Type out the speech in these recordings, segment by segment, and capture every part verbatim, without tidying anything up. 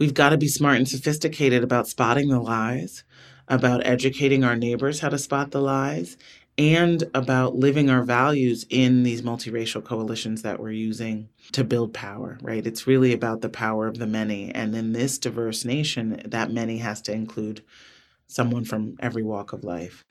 We've got to be smart and sophisticated about spotting the lies, about educating our neighbors how to spot the lies, and about living our values in these multiracial coalitions that we're using to build power, right? It's really about the power of the many. And in this diverse nation, that many has to include someone from every walk of life.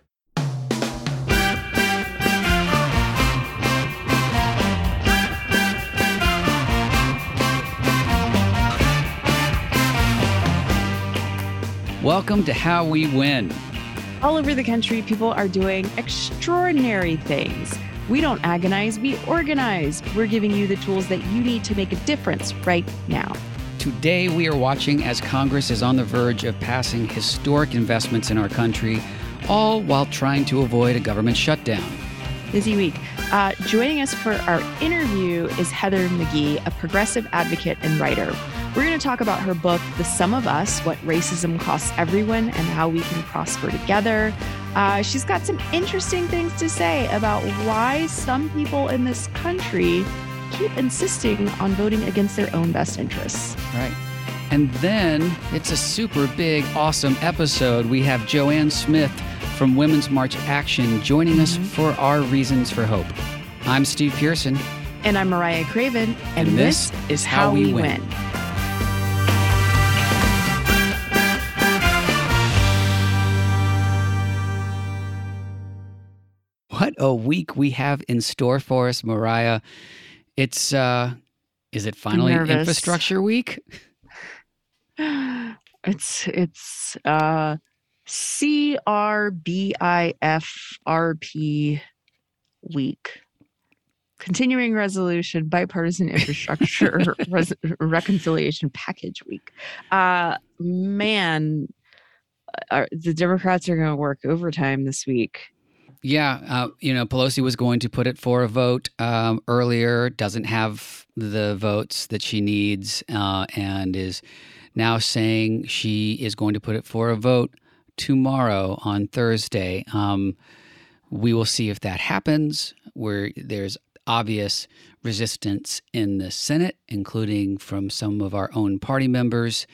Welcome to How We Win. All over the country, people are doing extraordinary things. We don't agonize, we organize. We're giving you the tools that you need to make a difference right now. Today, we are watching as Congress is on the verge of passing historic investments in our country, all while trying to avoid a government shutdown. Busy week. Uh, joining us for our interview is Heather McGhee, a progressive advocate and writer. We're going to talk about her book, The Sum of Us: What Racism Costs Everyone and How We Can Prosper Together. Uh, she's got some interesting things to say about why some people in this country keep insisting on voting against their own best interests. Right. And then it's a super big, awesome episode. We have Joanne Smith from Women's March Action joining us mm-hmm. for our Reasons for Hope. I'm Steve Pearson. And I'm Mariah Craven. And, and this, this is How We Win. win. What a week we have in store for us, Mariah. It's, uh, is it finally Infrastructure Week? It's, it's uh, C R B I F R P Week. Continuing Resolution, Bipartisan Infrastructure Res- Reconciliation Package Week. Uh, man, uh, the Democrats are going to work overtime this week. Yeah, uh, you know, Pelosi was going to put it for a vote um, earlier, doesn't have the votes that she needs, uh, and is now saying she is going to put it for a vote tomorrow on Thursday. Um, we will see if that happens, where there's obvious resistance in the Senate, including from some of our own party members.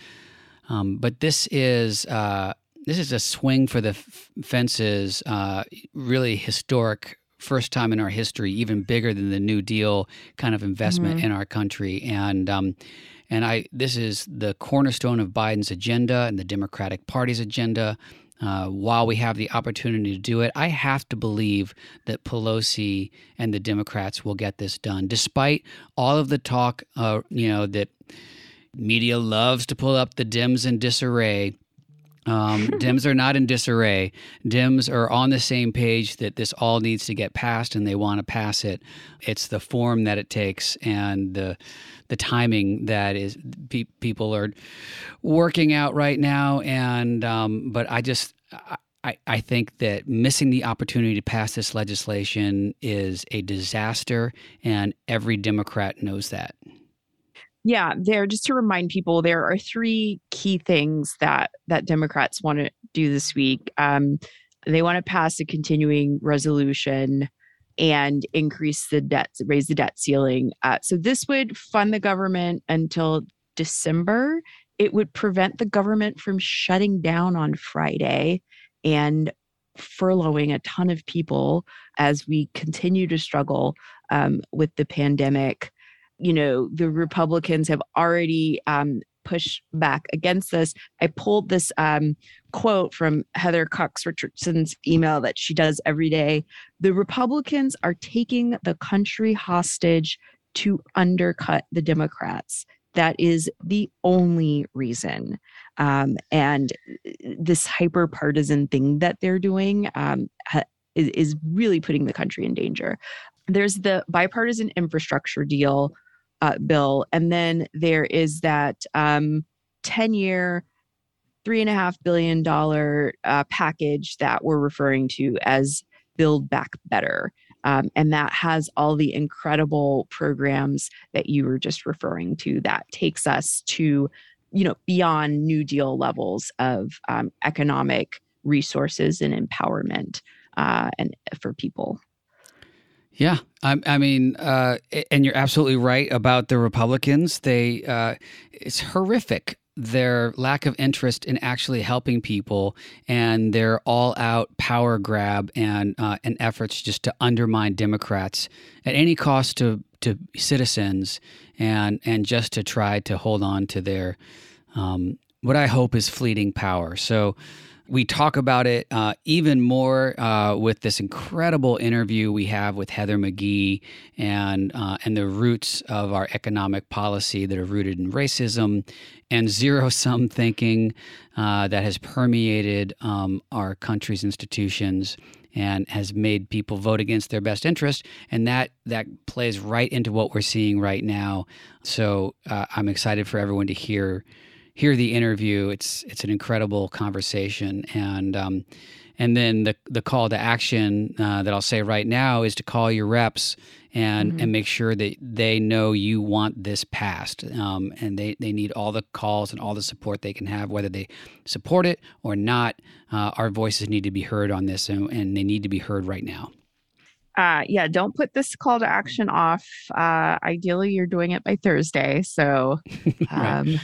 Um, but this is... Uh, This is a swing for the f- fences, uh, really historic, first time in our history, even bigger than the New Deal kind of investment mm-hmm. in our country. And um, and I this is the cornerstone of Biden's agenda and the Democratic Party's agenda. Uh, while we have the opportunity to do it, I have to believe that Pelosi and the Democrats will get this done, despite all of the talk, uh, you know, that media loves to pull up the Dems in disarray. Um, Dems are not in disarray. Dems are on the same page that this all needs to get passed, and they want to pass it. It's the form that it takes and the the timing that is pe- people are working out right now. And um, but I just I, I think that missing the opportunity to pass this legislation is a disaster, and every Democrat knows that. Yeah, there. Just to remind people, there are three key things that that Democrats want to do this week. Um, they want to pass a continuing resolution and increase the debt, raise the debt ceiling. Uh, so this would fund the government until December. It would prevent the government from shutting down on Friday and furloughing a ton of people as we continue to struggle um, with the pandemic. You know, the Republicans have already um, pushed back against this. I pulled this um, quote from Heather Cox Richardson's email that she does every day. The Republicans are taking the country hostage to undercut the Democrats. That is the only reason. Um, and this hyper-partisan thing that they're doing um, ha- is really putting the country in danger. There's the bipartisan infrastructure deal. Uh, bill. And then there is that um, ten-year, three point five billion dollars uh, package that we're referring to as Build Back Better. Um, and that has all the incredible programs that you were just referring to that takes us to, you know, beyond New Deal levels of um, economic resources and empowerment uh, and for people. Yeah, I, I mean, uh, and you're absolutely right about the Republicans. They, uh, it's horrific their lack of interest in actually helping people and their all-out power grab and uh, and efforts just to undermine Democrats at any cost to to citizens and and just to try to hold on to their um, what I hope is fleeting power. So we talk about it uh, even more uh, with this incredible interview we have with Heather McGhee and uh, and the roots of our economic policy that are rooted in racism and zero-sum thinking uh, that has permeated um, our country's institutions and has made people vote against their best interest. And that that plays right into what we're seeing right now. So uh, I'm excited for everyone to hear Hear the interview. It's it's an incredible conversation, and um, and then the the call to action uh, that I'll say right now is to call your reps and mm-hmm. and make sure that they know you want this passed, um, and they they need all the calls and all the support they can have, whether they support it or not. Uh, our voices need to be heard on this, and, and they need to be heard right now. Uh, yeah, don't put this call to action off. Uh, ideally, you're doing it by Thursday, so. Um, right.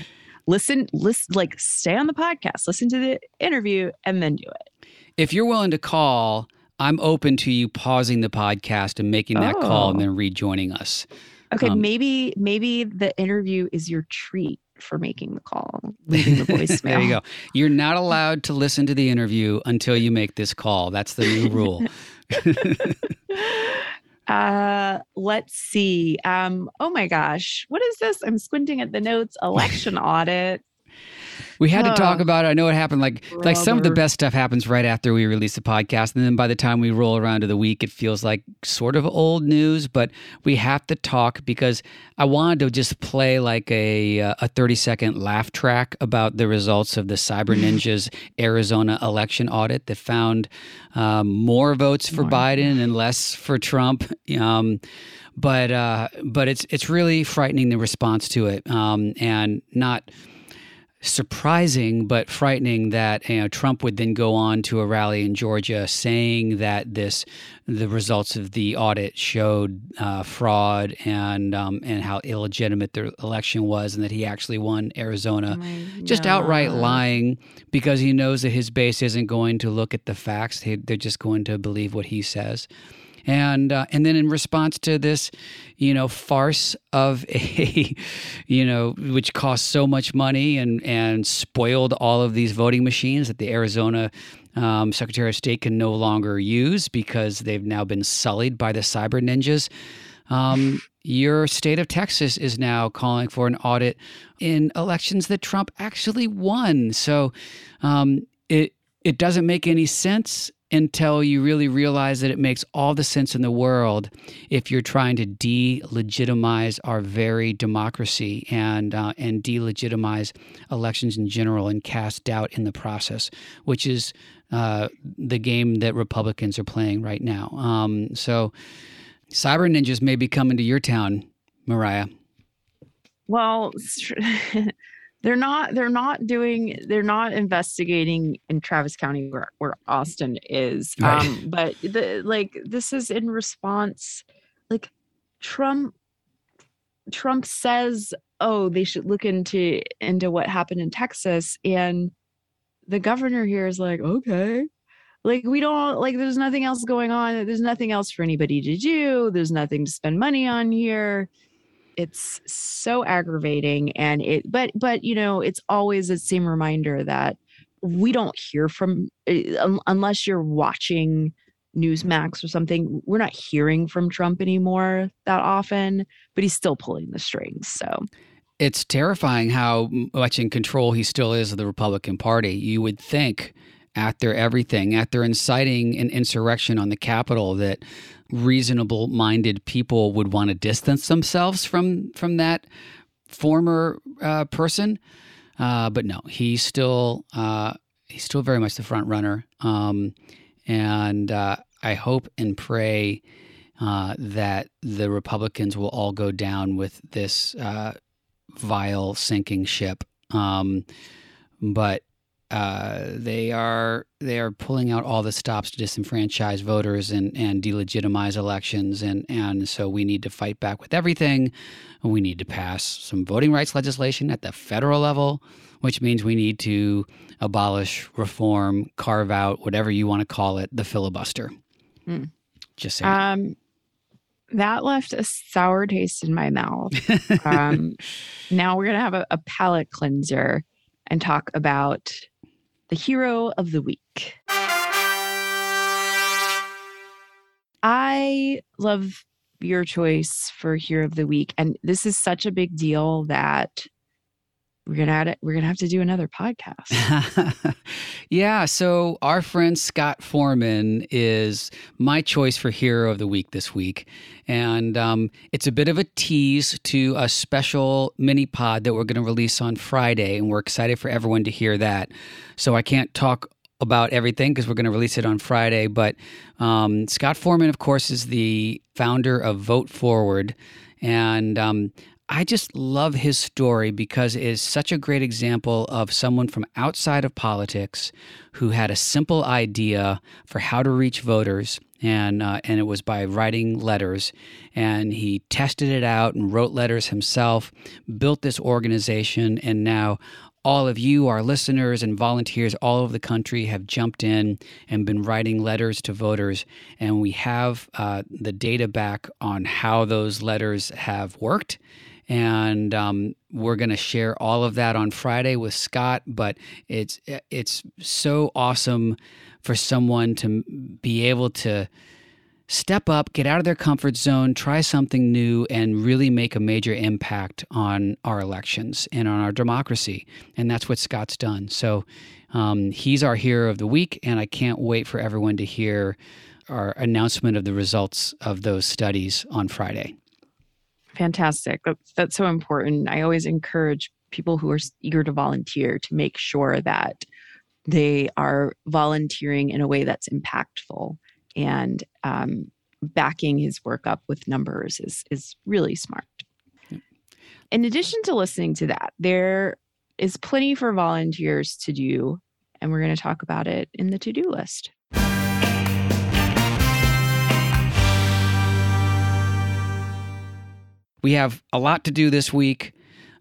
Listen, listen, like stay on the podcast, listen to the interview, and then do it. If you're willing to call, I'm open to you pausing the podcast and making that oh. call and then rejoining us. Okay, um, maybe maybe the interview is your treat for making the call, leaving the voicemail. There you go. You're not allowed to listen to the interview until you make this call. That's the new rule. Uh, let's see. Um, oh my gosh, what is this? I'm squinting at the notes. Election audit. We had oh. to talk about it. I know it happened. Like, Brother. like some of the best stuff happens right after we release the podcast, and then by the time we roll around to the week, it feels like sort of old news. But we have to talk because I wanted to just play like a a thirty second laugh track about the results of the Cyber Ninjas Arizona election audit that found um, more votes for more. Biden and less for Trump. Um, but uh, but it's it's really frightening, the response to it, um, and not. Surprising but frightening that you know Trump would then go on to a rally in Georgia saying that this the results of the audit showed uh, fraud and um, and how illegitimate the election was, and that he actually won Arizona, My just God. outright lying because he knows that his base isn't going to look at the facts; they, they're just going to believe what he says. And uh, and then in response to this, you know, farce of a, you know, which cost so much money and, and spoiled all of these voting machines that the Arizona um, Secretary of State can no longer use because they've now been sullied by the Cyber Ninjas. Um, your state of Texas is now calling for an audit in elections that Trump actually won. So um, it it doesn't make any sense until you really realize that it makes all the sense in the world if you're trying to delegitimize our very democracy and uh, and delegitimize elections in general and cast doubt in the process, which is uh, the game that Republicans are playing right now. Um, so Cyber Ninjas may be coming to your town, Mariah. Well, They're not. They're not doing. They're not investigating in Travis County, where, where Austin is. Right. Um, but the, like, this is in response. Like, Trump. Trump says, "Oh, they should look into into what happened in Texas," and the governor here is like, "Okay, like we don't like. There's nothing else going on. There's nothing else for anybody to do. There's nothing to spend money on here." It's so aggravating, and it, but, but, you know, it's always the same reminder that we don't hear from, unless you're watching Newsmax or something, we're not hearing from Trump anymore that often, but he's still pulling the strings. So it's terrifying how much in control he still is of the Republican Party. You would think after everything, after inciting an insurrection on the Capitol, that reasonable-minded people would want to distance themselves from from that former uh, person, uh, but no, he's still uh, he's still very much the front runner, um, and uh, I hope and pray uh, that the Republicans will all go down with this uh, vile sinking ship. Um, but Uh, they are they are pulling out all the stops to disenfranchise voters and, and delegitimize elections, and, and so we need to fight back with everything. We need to pass some voting rights legislation at the federal level, which means we need to abolish, reform, carve out, whatever you want to call it, the filibuster. Mm. Just saying. Um, that left a sour taste in my mouth. um, now we're going to have a, a palate cleanser and talk about the hero of the week. I love your choice for hero of the week. And this is such a big deal that we're going to add it, we're going to have to do another podcast. Yeah. So our friend Scott Foreman is my choice for hero of the week this week. And um, it's a bit of a tease to a special mini pod that we're going to release on Friday. And we're excited for everyone to hear that. So I can't talk about everything because we're going to release it on Friday. But um, Scott Foreman, of course, is the founder of Vote Forward. And um, I just love his story because it is such a great example of someone from outside of politics who had a simple idea for how to reach voters. And uh, and it was by writing letters, and he tested it out and wrote letters himself, built this organization, and now all of you, our listeners and volunteers all over the country, have jumped in and been writing letters to voters, and we have uh, the data back on how those letters have worked. And um, we're going to share all of that on Friday with Scott, but it's it's so awesome for someone to be able to step up, get out of their comfort zone, try something new, and really make a major impact on our elections and on our democracy. And that's what Scott's done. So um, he's our hero of the week, and I can't wait for everyone to hear our announcement of the results of those studies on Friday. Fantastic. That's, that's so important. I always encourage people who are eager to volunteer to make sure that they are volunteering in a way that's impactful. And um, backing his work up with numbers is is really smart. In addition to listening to that, there is plenty for volunteers to do, and we're going to talk about it in the to-do list. We have a lot to do this week.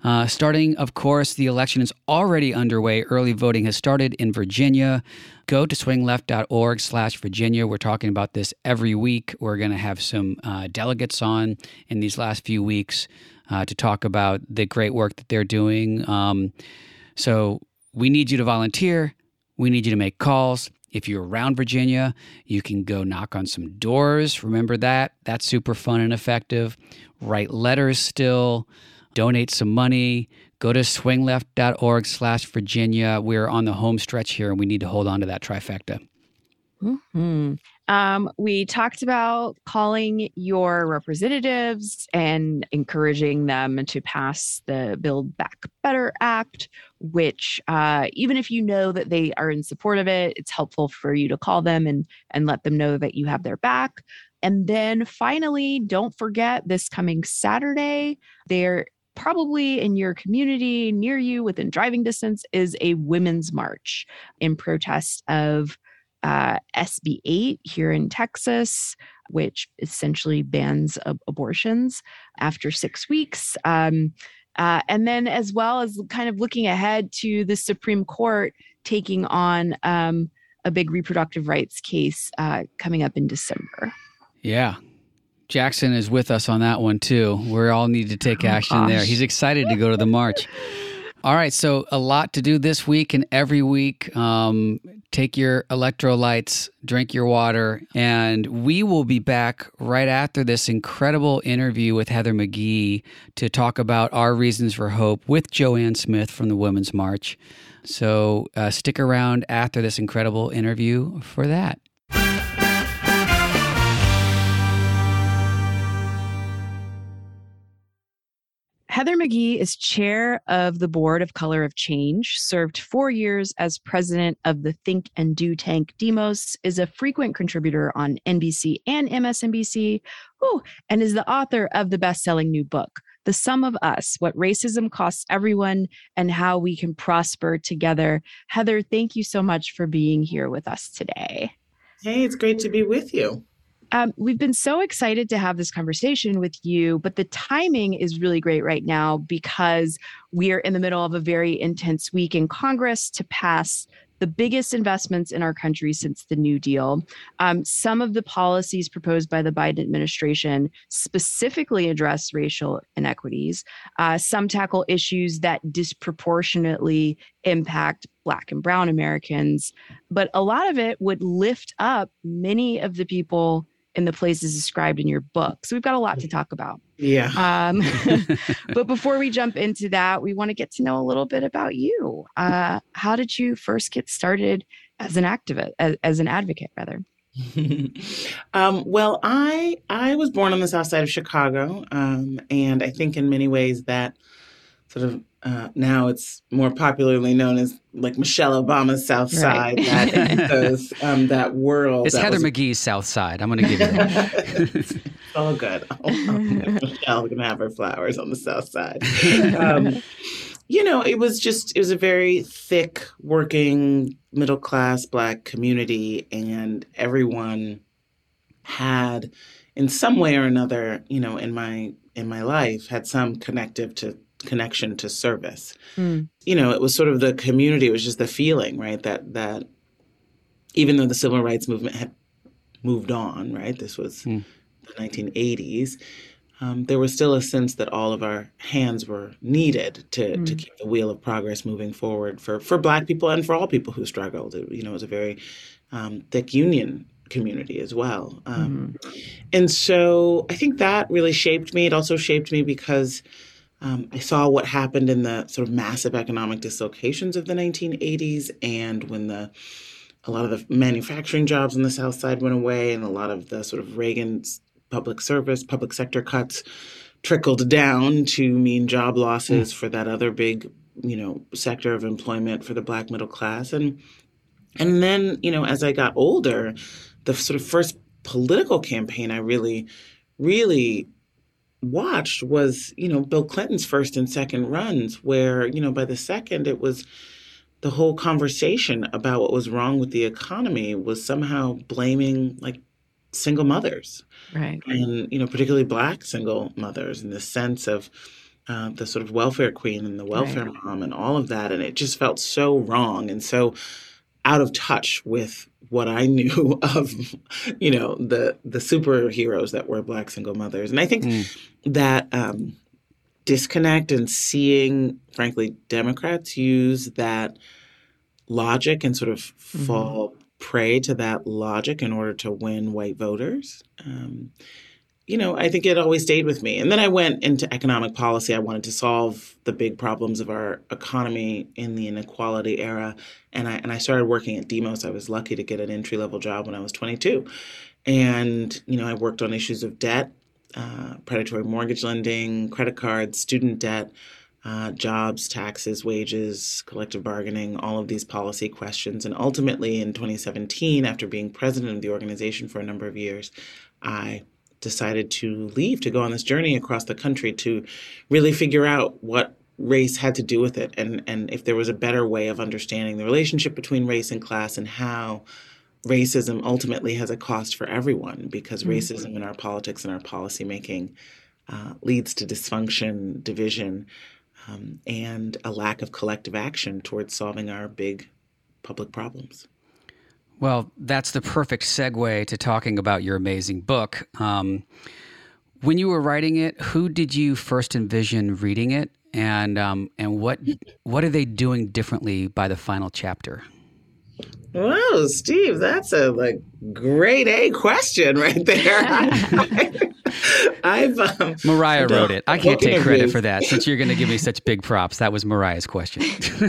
Uh, starting, of course, the election is already underway. Early voting has started in Virginia. Go to swingleft.org slash Virginia. We're talking about this every week. We're going to have some uh, delegates on in these last few weeks uh, to talk about the great work that they're doing. Um, so we need you to volunteer. We need you to make calls. If you're around Virginia, you can go knock on some doors. Remember that. That's super fun and effective. Write letters still. Donate some money. Go to swingleft.org slash Virginia. We're on the home stretch here, and we need to hold on to that trifecta. Mm-hmm. Um, we talked about calling your representatives and encouraging them to pass the Build Back Better Act, which uh, even if you know that they are in support of it, it's helpful for you to call them and, and let them know that you have their back. And then finally, don't forget this coming Saturday, there probably in your community, near you, within driving distance, is a women's march in protest of uh, S B eight here in Texas, which essentially bans ab- abortions after six weeks. Um, uh, and then as well as kind of looking ahead to the Supreme Court taking on um, a big reproductive rights case uh, coming up in December. Yeah. Jackson is with us on that one, too. We all need to take oh action there. He's excited to go to the march. All right. So a lot to do this week and every week. Um, take your electrolytes, drink your water, and we will be back right after this incredible interview with Heather McGhee to talk about our reasons for hope with Joanne Smith from the Women's March. So uh, stick around after this incredible interview for that. Heather McGhee is chair of the board of Color of Change, served four years as president of the Think and Do Tank Demos, is a frequent contributor on N B C and M S N B C, ooh, and is the author of the best-selling new book, The Sum of Us: What Racism Costs Everyone and How We Can Prosper Together. Heather, thank you so much for being here with us today. Hey, it's great to be with you. Um, we've been so excited to have this conversation with you, but the timing is really great right now because we are in the middle of a very intense week in Congress to pass the biggest investments in our country since the New Deal. Um, some of the policies proposed by the Biden administration specifically address racial inequities. Uh, some tackle issues that disproportionately impact Black and Brown Americans, but a lot of it would lift up many of the people in the places described in your book. So we've got a lot to talk about. Yeah. Um, but before we jump into that, we want to get to know a little bit about you. Uh, how did you first get started as an activist, as, as an advocate, rather? um, well, I I was born on the south side of Chicago, um, and I think in many ways that sort of uh, now it's more popularly known as like Michelle Obama's South Side. Right. That those, um, that world. It's that Heather was... McGhee's South Side. I'm going to give you that. It's all good. Michelle going to have her flowers on the South Side. Um, you know, it was just, it was a very thick, working, middle-class Black community, and everyone had in some way or another, you know, in my, in my life had some connective to connection to service. Mm. You know, it was sort of the community, it was just the feeling, right? That that even though the civil rights movement had moved on, right? This was mm. the nineteen eighties. Um, there was still a sense that all of our hands were needed to, mm. to keep the wheel of progress moving forward for, for Black people and for all people who struggled. It, you know, it was a very um, thick union community as well. Um, mm. And so I think that really shaped me. It also shaped me because Um, I saw what happened in the sort of massive economic dislocations of the nineteen eighties, and when the a lot of the manufacturing jobs on the South Side went away, and a lot of the sort of Reagan's public service, public sector cuts trickled down to mean job losses mm. for that other big, you know, sector of employment for the Black middle class. And and then, you know, as I got older, the sort of first political campaign I really, really watched was, you know, Bill Clinton's first and second runs, where, you know, by the second, it was the whole conversation about what was wrong with the economy was somehow blaming like single mothers. Right. And, you know, particularly Black single mothers in the sense of uh, the sort of welfare queen and the welfare right. mom and all of that. And it just felt so wrong and so out of touch with what I knew of, you know, the the superheroes that were Black single mothers. And I think mm. that um, disconnect and seeing, frankly, Democrats use that logic and sort of mm-hmm. fall prey to that logic in order to win white voters, um, you know, I think it always stayed with me. And then I went into economic policy. I wanted to solve the big problems of our economy in the inequality era. And I and I started working at Demos. I was lucky to get an entry-level job when I was twenty-two. And, you know, I worked on issues of debt, uh, predatory mortgage lending, credit cards, student debt, uh, jobs, taxes, wages, collective bargaining, all of these policy questions. And ultimately in twenty seventeen, after being president of the organization for a number of years, I decided to leave, to go on this journey across the country to really figure out what race had to do with it and, and if there was a better way of understanding the relationship between race and class and how racism ultimately has a cost for everyone, because mm-hmm. racism in our politics and our policymaking uh, leads to dysfunction, division, um, and a lack of collective action towards solving our big public problems. Well, that's the perfect segue to talking about your amazing book. Um, when you were writing it, who did you first envision reading it, and um, and what what are they doing differently by the final chapter? Whoa, Steve, that's a like grade A question right there. I've um, Mariah wrote it. I can't take credit for that since you're going to give me such big props. That was Mariah's question.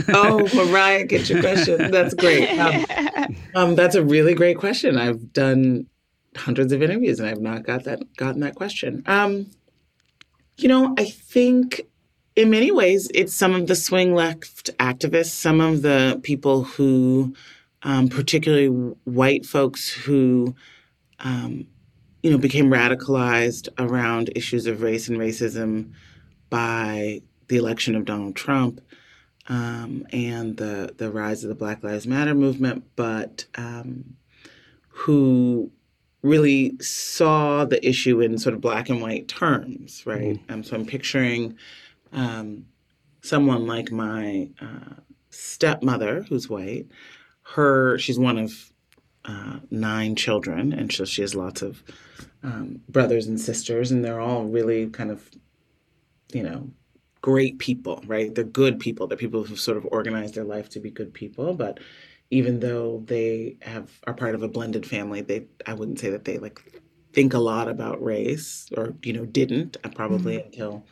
Oh, Mariah, get your question. That's great. Um, um, that's a really great question. I've done hundreds of interviews and I've not got that gotten that question. Um, you know, I think in many ways it's some of the swing left activists, some of the people who, um, particularly white folks who. Um, you know, became radicalized around issues of race and racism by the election of Donald Trump um, and the, the rise of the Black Lives Matter movement, but um, who really saw the issue in sort of black and white terms, right? Mm-hmm. Um, so I'm picturing um, someone like my uh, stepmother, who's white. Her, she's one of uh, nine children, and so she has lots of um, brothers and sisters, and they're all really kind of, you know, great people, right? They're good people. They're people who've sort of organized their life to be good people, but even though they have are part of a blended family, they I wouldn't say that they like think a lot about race, or you know didn't probably mm-hmm. until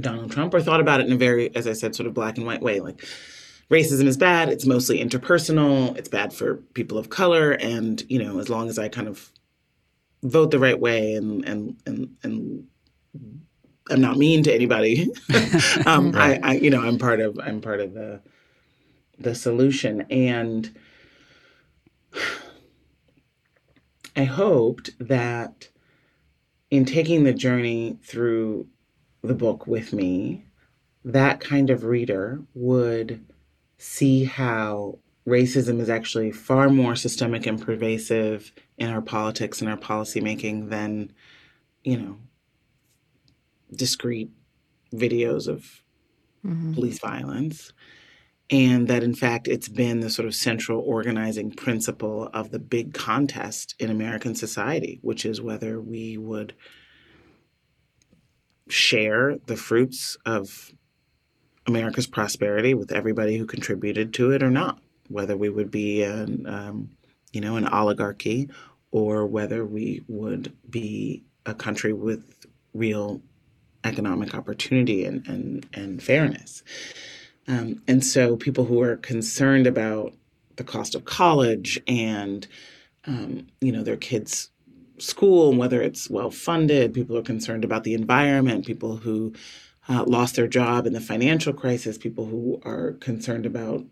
Donald Trump, or thought about it in a very, as I said, sort of black and white way. Like, racism is bad. It's mostly interpersonal. It's bad for people of color, and you know as long as I kind of vote the right way and and and and I'm not mean to anybody, um, right. I, I you know I'm part of I'm part of the. the solution. And I hoped that in taking the journey through the book with me, that kind of reader would see how racism is actually far more systemic and pervasive in our politics and our policymaking than, you know, discrete videos of mm-hmm. police violence. And that, in fact, it's been the sort of central organizing principle of the big contest in American society, which is whether we would share the fruits of America's prosperity with everybody who contributed to it or not, whether we would be, an, um, you know, an oligarchy, or whether we would be a country with real economic opportunity and, and, and fairness. Um, and so people who are concerned about the cost of college and, um, you know, their kids' school and whether it's well-funded, people who are concerned about the environment, people who uh, lost their job in the financial crisis, people who are concerned about,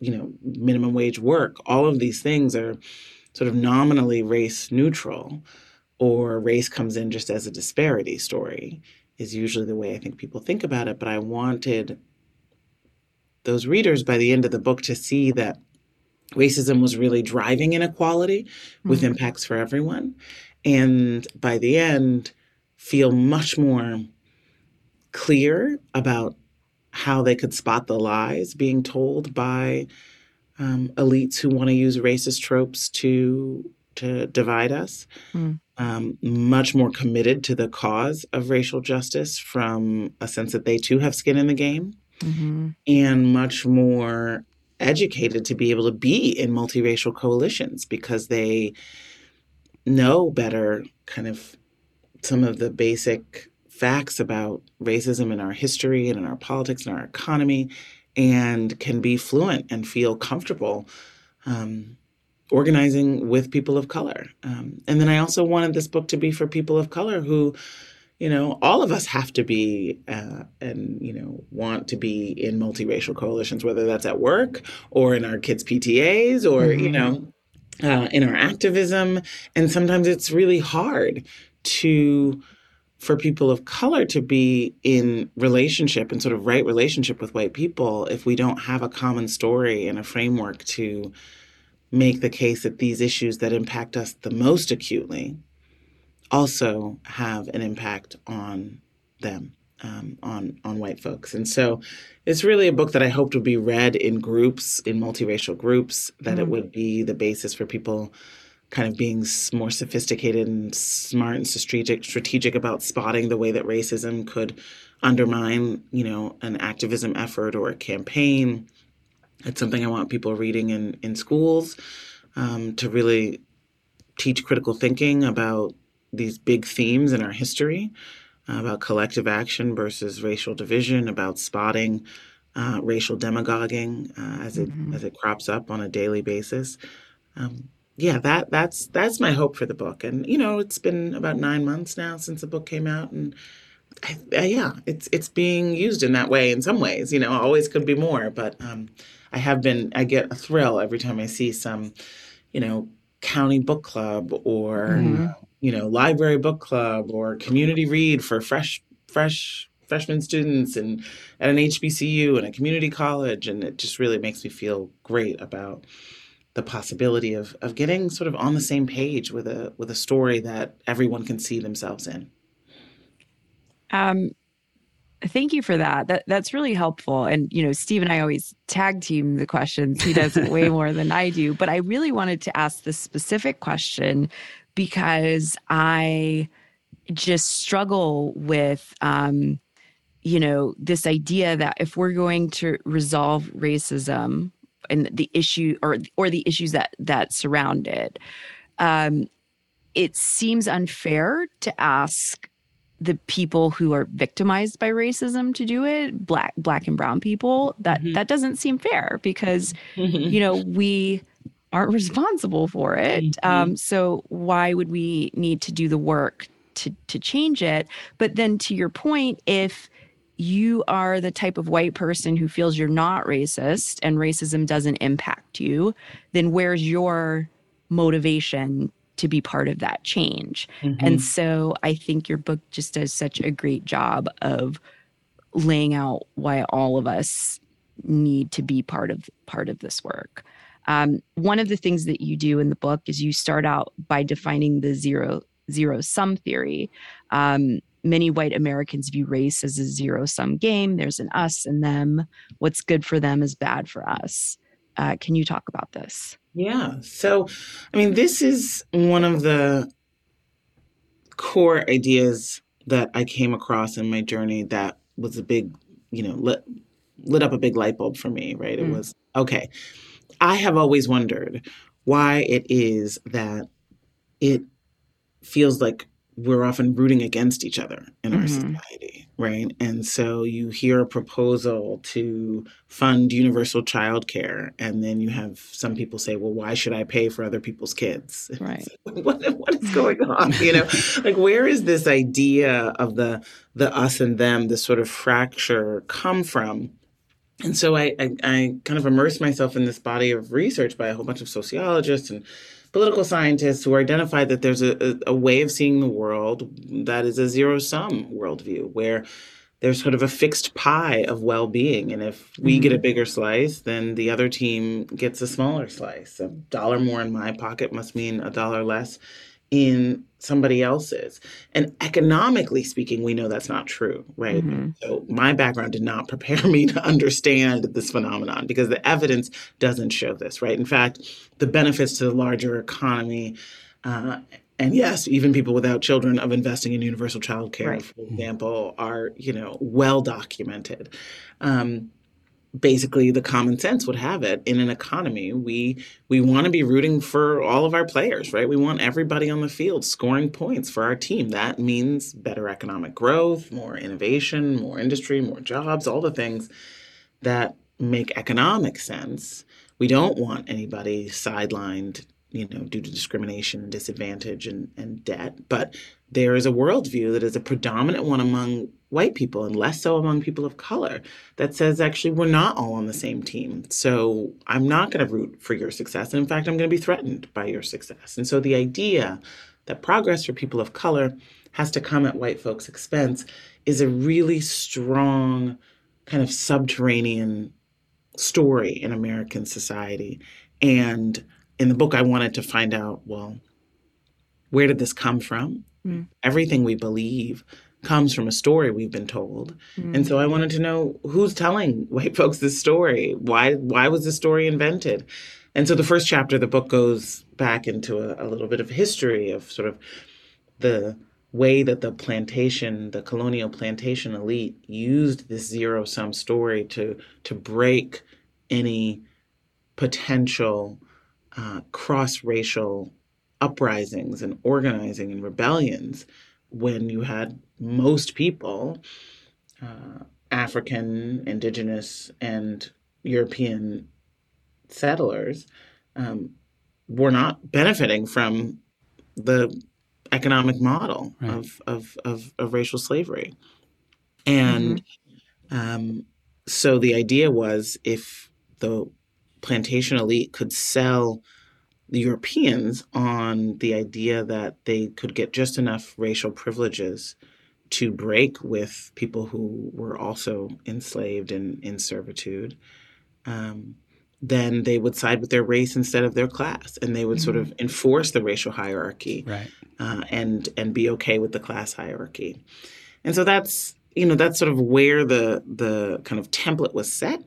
you know, minimum wage work, all of these things are sort of nominally race neutral, or race comes in just as a disparity story is usually the way I think people think about it. But I wanted those readers by the end of the book to see that racism was really driving inequality with mm-hmm. impacts for everyone, and by the end feel much more clear about how they could spot the lies being told by um, elites who want to use racist tropes to to divide us. Mm. Um, much more committed to the cause of racial justice from a sense that they too have skin in the game. Mm-hmm. And much more educated to be able to be in multiracial coalitions because they know better kind of some of the basic facts about racism in our history and in our politics and our economy, and can be fluent and feel comfortable um, organizing with people of color. Um, and then I also wanted this book to be for people of color who, you know, all of us have to be uh, and, you know, want to be in multiracial coalitions, whether that's at work or in our kids' P T As or, mm-hmm. you know, uh, in our activism. And sometimes it's really hard to for people of color to be in relationship and sort of right relationship with white people if we don't have a common story and a framework to make the case that these issues that impact us the most acutely also have an impact on them, um, on on white folks. And so it's really a book that I hoped would be read in groups, in multiracial groups, that mm-hmm. it would be the basis for people kind of being more sophisticated and smart and strategic, strategic about spotting the way that racism could undermine, you know, an activism effort or a campaign. It's something I want people reading in, in schools um, to really teach critical thinking about these big themes in our history, uh, about collective action versus racial division, about spotting uh, racial demagoguing uh, as it mm-hmm. as it crops up on a daily basis. Um, yeah, that that's that's my hope for the book. And you know, it's been about nine months now since the book came out, and I, I, yeah, it's it's being used in that way in some ways. You know, always could be more, but um, I have been. I get a thrill every time I see some, you know, county book club or. Mm-hmm. you know, library book club or community read for fresh, fresh freshman students and at an H B C U and a community college. And it just really makes me feel great about the possibility of of getting sort of on the same page with a with a story that everyone can see themselves in. Um, thank you for that. That that's really helpful. And, you know, Steve and I always tag team the questions. He does it way more than I do. But I really wanted to ask this specific question because I just struggle with, um, you know, this idea that if we're going to resolve racism and the issue or or the issues that that surround it, um, it seems unfair to ask the people who are victimized by racism to do it, black black and brown people. That mm-hmm. that doesn't seem fair because, mm-hmm. you know, we aren't responsible for it. Mm-hmm. Um, so why would we need to do the work to to change it? But then to your point, if you are the type of white person who feels you're not racist and racism doesn't impact you, then where's your motivation to be part of that change? Mm-hmm. And so I think your book just does such a great job of laying out why all of us need to be part of part of this work. Um, one of the things that you do in the book is you start out by defining the zero zero sum theory. Um, Many white Americans view race as a zero-sum game. There's an us and them. What's good for them is bad for us. Uh, can you talk about this? Yeah. So, I mean, this is one of the core ideas that I came across in my journey that was a big, you know, lit, lit up a big light bulb for me, right? It mm. was, okay, I have always wondered why it is that it feels like we're often rooting against each other in our mm-hmm. society, right? And so you hear a proposal to fund universal childcare, and then you have some people say, well, why should I pay for other people's kids? Right. Like, what, what is going on? You know, like, where is this idea of the the us and them, this sort of fracture, come from? And so I, I, I kind of immersed myself in this body of research by a whole bunch of sociologists and political scientists who identify that there's a, a, a way of seeing the world that is a zero-sum worldview, where there's sort of a fixed pie of well-being. And if we mm-hmm. get a bigger slice, then the other team gets a smaller slice. A dollar more in my pocket must mean a dollar less in somebody else's. And economically speaking, we know that's not true, right? Mm-hmm. So my background did not prepare me to understand this phenomenon because the evidence doesn't show this, right? In fact, the benefits to the larger economy, uh, and yes, even people without children, of investing in universal childcare, right. for example, are, you know, well documented. Um, Basically, the common sense would have it in an economy. We we want to be rooting for all of our players, right? We want everybody on the field scoring points for our team. That means better economic growth, more innovation, more industry, more jobs, all the things that make economic sense. We don't want anybody sidelined, you know, due to discrimination, disadvantage, and, and debt. But there is a worldview that is a predominant one among white people and less so among people of color that says, actually, we're not all on the same team. So I'm not going to root for your success. And in fact, I'm going to be threatened by your success. And so the idea that progress for people of color has to come at white folks' expense is a really strong kind of subterranean story in American society. And in the book, I wanted to find out, well, where did this come from? Mm. Everything we believe comes from a story we've been told. Mm. And so I wanted to know, who's telling white folks this story? Why why was this story invented? And so the first chapter of the book goes back into a, a little bit of history of sort of the way that the plantation, the colonial plantation elite used this zero-sum story to to break any potential uh, cross-racial uprisings and organizing and rebellions when you had most people, uh, African, indigenous, and European settlers, um, were not benefiting from the economic model right. of, of, of, of racial slavery. And mm-hmm. um, so the idea was, if the plantation elite could sell the Europeans on the idea that they could get just enough racial privileges to break with people who were also enslaved and in servitude, um, then they would side with their race instead of their class, and they would mm-hmm. sort of enforce the racial hierarchy, right. uh, and and be okay with the class hierarchy. And so that's, you know, that's sort of where the the kind of template was set.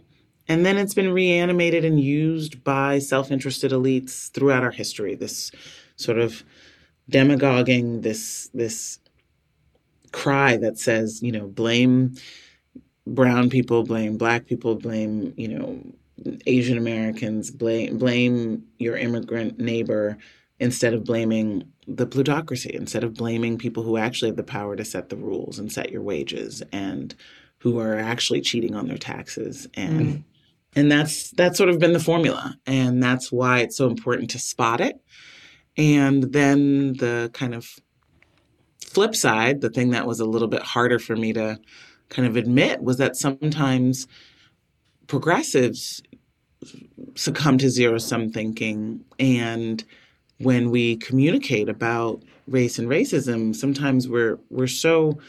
And then it's been reanimated and used by self-interested elites throughout our history, this sort of demagoguing, this this cry that says, you know, blame brown people, blame black people, blame, you know, Asian Americans, blame blame your immigrant neighbor, instead of blaming the plutocracy, instead of blaming people who actually have the power to set the rules and set your wages and who are actually cheating on their taxes. And mm. and that's that's sort of been the formula. And that's why it's so important to spot it. And then the kind of flip side, the thing that was a little bit harder for me to kind of admit, was that sometimes progressives succumb to zero-sum thinking. And when we communicate about race and racism, sometimes we're we're so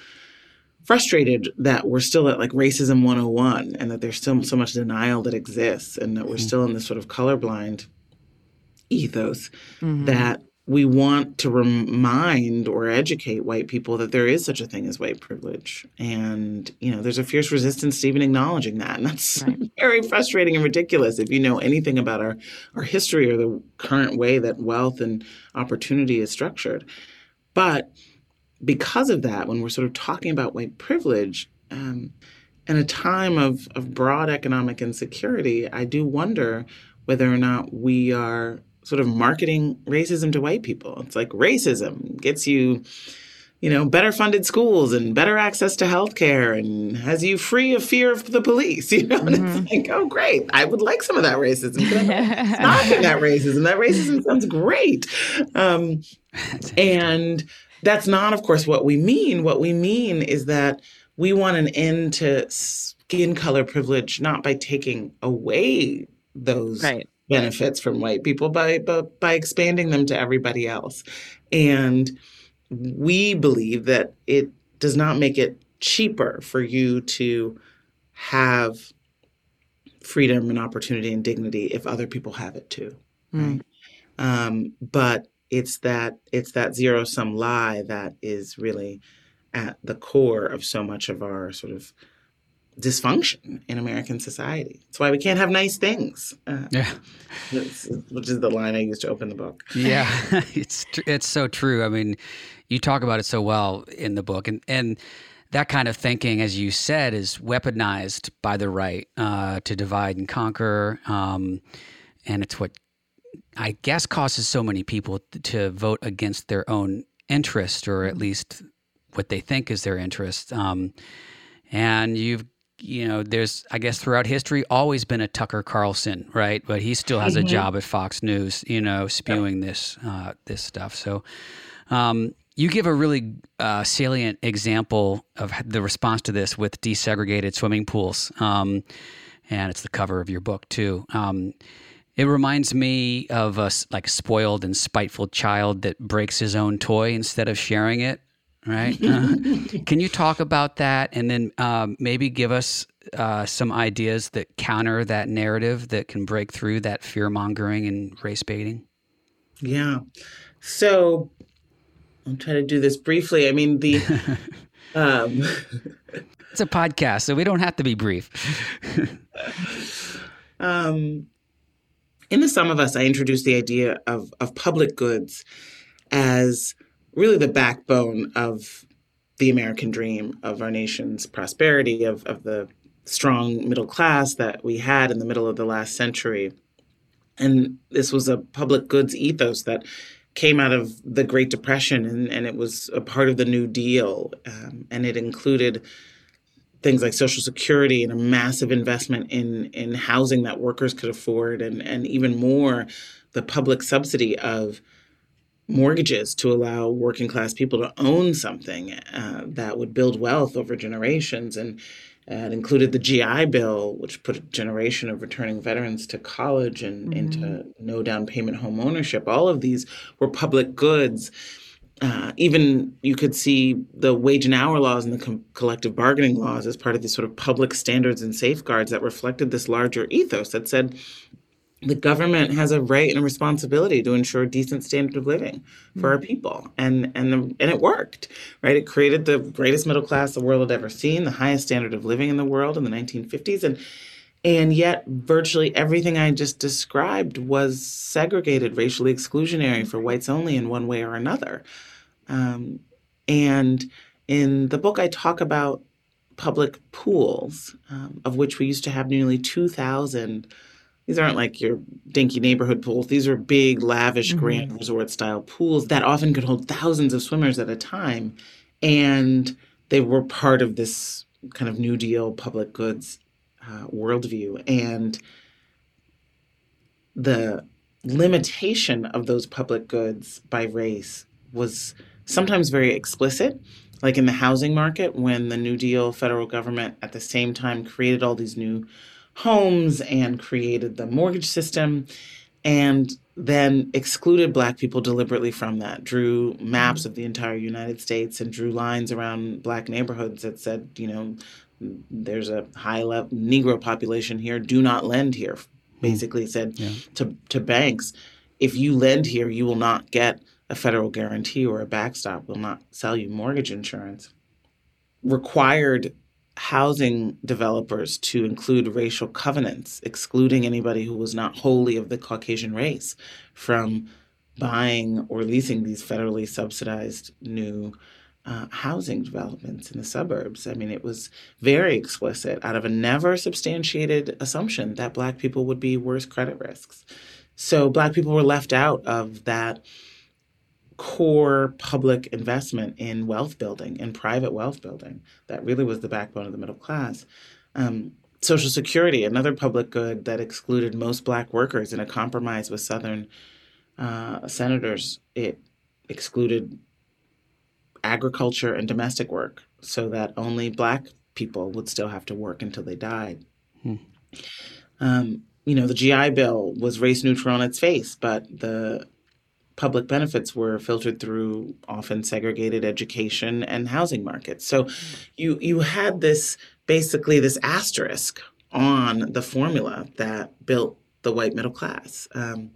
frustrated that we're still at like racism one oh one, and that there's still so much denial that exists, and that we're mm-hmm. still in this sort of colorblind ethos mm-hmm. that we want to remind or educate white people that there is such a thing as white privilege. And, you know, there's a fierce resistance to even acknowledging that. And that's right. very frustrating and ridiculous. If you know anything about our, our history or the current way that wealth and opportunity is structured. But because of that, when we're sort of talking about white privilege, um, in a time of, of broad economic insecurity, I do wonder whether or not we are sort of marketing racism to white people. It's like racism gets you, you know, better funded schools and better access to healthcare and has you free of fear of the police, you know? Mm-hmm. And it's like, oh, great. I would like some of that racism. Stopping that racism. That racism sounds great. Um, and that's not, of course, what we mean. What we mean is that we want an end to skin color privilege, not by taking away those right. benefits from white people, by, by by expanding them to everybody else. And we believe that it does not make it cheaper for you to have freedom and opportunity and dignity if other people have it too. Right? Mm. Um, but it's that it's that zero-sum lie that is really at the core of so much of our sort of dysfunction in American society. That's why we can't have nice things. Uh, yeah, which is the line I used to open the book. Yeah, it's tr- it's so true. I mean, you talk about it so well in the book, and and that kind of thinking, as you said, is weaponized by the right uh, to divide and conquer, um, and it's what I guess causes so many people to vote against their own interest, or at least what they think is their interest. Um, and you've You know, there's, I guess, throughout history, always been a Tucker Carlson, right? But he still has mm-hmm. a job at Fox News, you know, spewing yeah. this uh, this stuff. So um, you give a really uh, salient example of the response to this with desegregated swimming pools. Um, and it's the cover of your book, too. Um, it reminds me of a like spoiled and spiteful child that breaks his own toy instead of sharing it. Right? Uh, can you talk about that, and then um, maybe give us uh, some ideas that counter that narrative, that can break through that fear-mongering and race-baiting? Yeah. So I'll try to do this briefly. I mean, the... um, it's a podcast, so we don't have to be brief. um, in The Sum of Us, I introduced the idea of, of public goods as really the backbone of the American dream, of our nation's prosperity, of, of the strong middle class that we had in the middle of the last century. And this was a public goods ethos that came out of the Great Depression, and, and it was a part of the New Deal. Um, and it included things like Social Security and a massive investment in, in housing that workers could afford, and, and even more, the public subsidy of mortgages to allow working class people to own something uh, that would build wealth over generations. And uh, it included the G I Bill, which put a generation of returning veterans to college and mm-hmm. into no down payment home ownership. All of these were public goods Uh, even you could see the wage and hour laws and the com- collective bargaining laws as part of these sort of public standards and safeguards that reflected this larger ethos that said the government has a right and a responsibility to ensure decent standard of living for mm-hmm. our people. And and the, and it worked, right? It created the greatest middle class the world had ever seen, the highest standard of living in the world in the nineteen fifties. And And yet virtually everything I just described was segregated, racially exclusionary for whites only in one way or another. Um, and in the book, I talk about public pools, um, of which we used to have nearly two thousand. These aren't like your dinky neighborhood pools. These are big, lavish, mm-hmm. grand resort-style pools that often could hold thousands of swimmers at a time. And they were part of this kind of New Deal public goods Uh, worldview, and the limitation of those public goods by race was sometimes very explicit, like in the housing market when the New Deal federal government at the same time created all these new homes and created the mortgage system and then excluded Black people deliberately from that, drew maps of the entire United States and drew lines around Black neighborhoods that said, you know, there's a high level Negro population here. Do not lend here. Basically said yeah. to to banks, if you lend here, you will not get a federal guarantee or a backstop. We'll not sell you mortgage insurance. Required housing developers to include racial covenants, excluding anybody who was not wholly of the Caucasian race from buying or leasing these federally subsidized new Uh, housing developments in the suburbs. I mean, it was very explicit out of a never substantiated assumption that Black people would be worse credit risks. So Black people were left out of that core public investment in wealth building, in private wealth building. That really was the backbone of the middle class. Um, Social Security, another public good that excluded most Black workers in a compromise with Southern uh, senators. It excluded agriculture and domestic work so that only Black people would still have to work until they died. Hmm. Um, you know, the G I Bill was race neutral on its face, but the public benefits were filtered through often segregated education and housing markets. So you you had this basically this asterisk on the formula that built the white middle class. Um,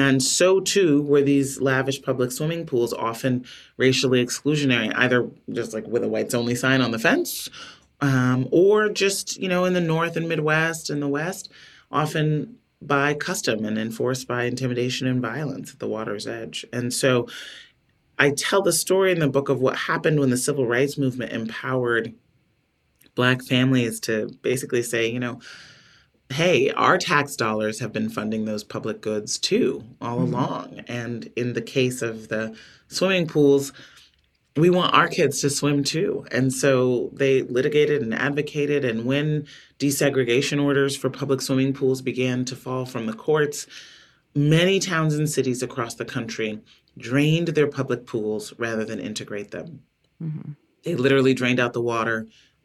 And so, too, were these lavish public swimming pools, often racially exclusionary, either just like with a whites-only sign on the fence um, or just, you know, in the North and Midwest and the West, often by custom and enforced by intimidation and violence at the water's edge. And so I tell the story in the book of what happened when the Civil Rights Movement empowered Black families to basically say, you know, hey, our tax dollars have been funding those public goods too all mm-hmm. along. And in the case of the swimming pools, we want our kids to swim too. And so they litigated and advocated. And when desegregation orders for public swimming pools began to fall from the courts, many towns and cities across the country drained their public pools rather than integrate them. Mm-hmm. They literally drained out the water,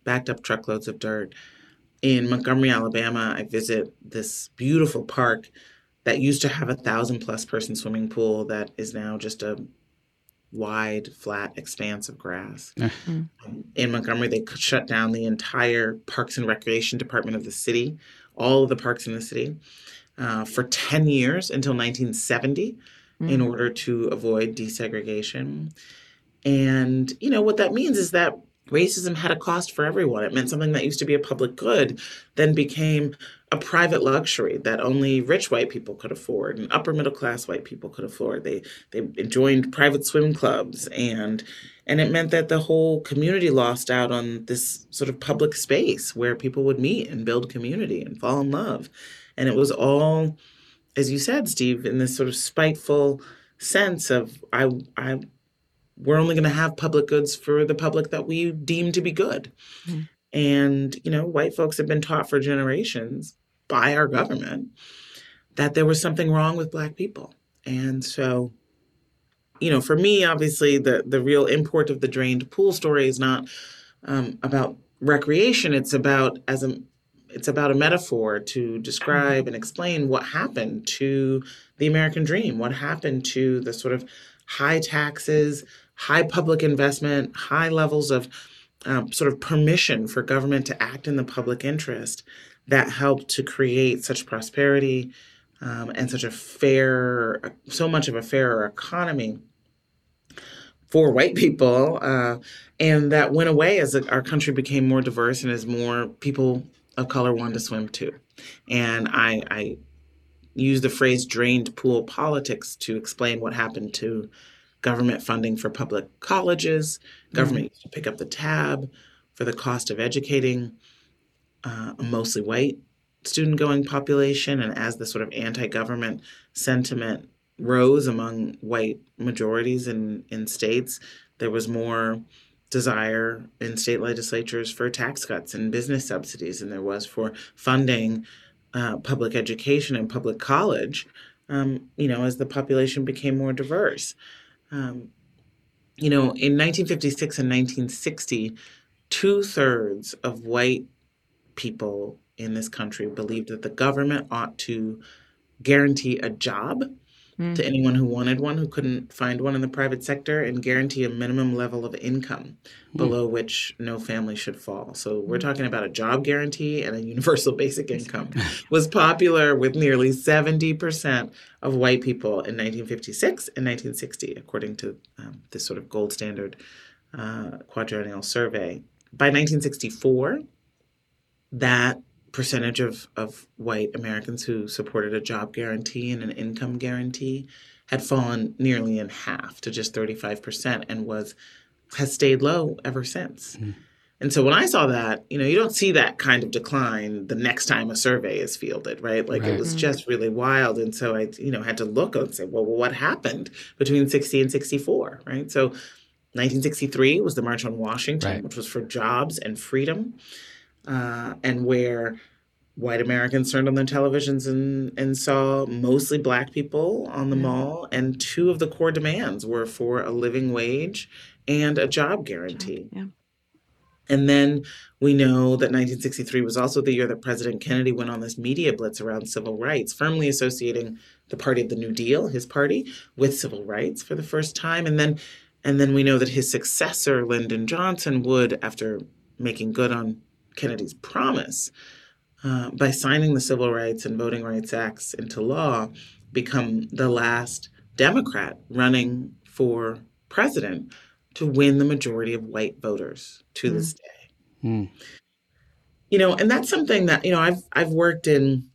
backed up truckloads of dirt. In Montgomery, Alabama, I visit this beautiful park that used to have a thousand plus person swimming pool that is now just a wide, flat expanse of grass. Mm-hmm. Um, in Montgomery, they shut down the entire Parks and Recreation Department of the city, all of the parks in the city, uh, for ten years until nineteen seventy mm-hmm. in order to avoid desegregation. And, you know, what that means is that racism had a cost for everyone. It meant something that used to be a public good then became a private luxury that only rich white people could afford and upper middle class white people could afford. They they joined private swim clubs, and and it meant that the whole community lost out on this sort of public space where people would meet and build community and fall in love. And it was all, as you said, Steve, in this sort of spiteful sense of I I we're only going to have public goods for the public that we deem to be good. Mm-hmm. And, you know, white folks have been taught for generations by our government that there was something wrong with Black people. And so, you know, for me, obviously, the, the real import of the drained pool story is not um, about recreation. It's about as a It's about a metaphor to describe and explain what happened to the American dream, what happened to the sort of high taxes, high public investment, high levels of um, sort of permission for government to act in the public interest that helped to create such prosperity um, and such a fair, so much of a fairer economy for white people. Uh, and that went away as our country became more diverse and as more people of color wanted to swim too. And I, I use the phrase drained pool politics to explain what happened to government funding for public colleges. Government mm-hmm. used to pick up the tab for the cost of educating uh, a mostly white student-going population. And as the sort of anti-government sentiment rose among white majorities in, in states, there was more desire in state legislatures for tax cuts and business subsidies than there was for funding uh, public education and public college, um, you know, as the population became more diverse. Um, you know, in nineteen fifty-six and nineteen sixty, two-thirds of white people in this country believed that the government ought to guarantee a job mm-hmm. to anyone who wanted one, who couldn't find one in the private sector, and guarantee a minimum level of income mm-hmm. below which no family should fall. So we're talking about a job guarantee, and a universal basic income was popular with nearly seventy percent of white people in nineteen fifty-six and nineteen sixty, according to um, this sort of gold standard uh, quadrennial survey. By nineteen sixty-four, that percentage of, of white Americans who supported a job guarantee and an income guarantee had fallen nearly in half to just thirty-five percent and was has stayed low ever since. Mm. And so when I saw that, you know, you don't see that kind of decline the next time a survey is fielded, right? Like right. It was just really wild. And so I, you know, had to look and say, well, what happened between sixty and sixty-four, right? So nineteen sixty-three was the March on Washington, right. which was for jobs and freedom. Uh, and where white Americans turned on their televisions and, and saw mostly black people on the mm-hmm. mall. And two of the core demands were for a living wage and a job guarantee. Yeah. And then we know that nineteen sixty-three was also the year that President Kennedy went on this media blitz around civil rights, firmly associating the party of the New Deal, his party, with civil rights for the first time. And then, and then we know that his successor, Lyndon Johnson, would, after making good on Kennedy's promise, uh, by signing the Civil Rights and Voting Rights Acts into law, become the last Democrat running for president to win the majority of white voters to mm. this day. Mm. You know, and that's something that, you know, I've I've worked in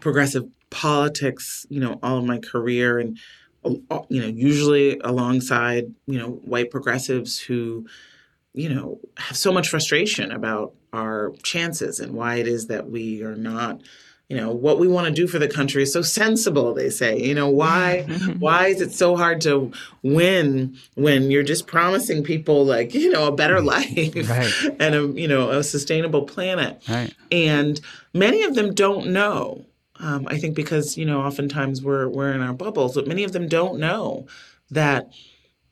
progressive politics, you know, all of my career, and, you know, usually alongside, you know, white progressives who, you know, have so much frustration about our chances and why it is that we are not, you know, what we want to do for the country is so sensible, they say. You know, why why is it so hard to win when you're just promising people, like, you know, a better life right. and, a you know, a sustainable planet. Right. And many of them don't know, um, I think because, you know, oftentimes we're we're in our bubbles, but many of them don't know that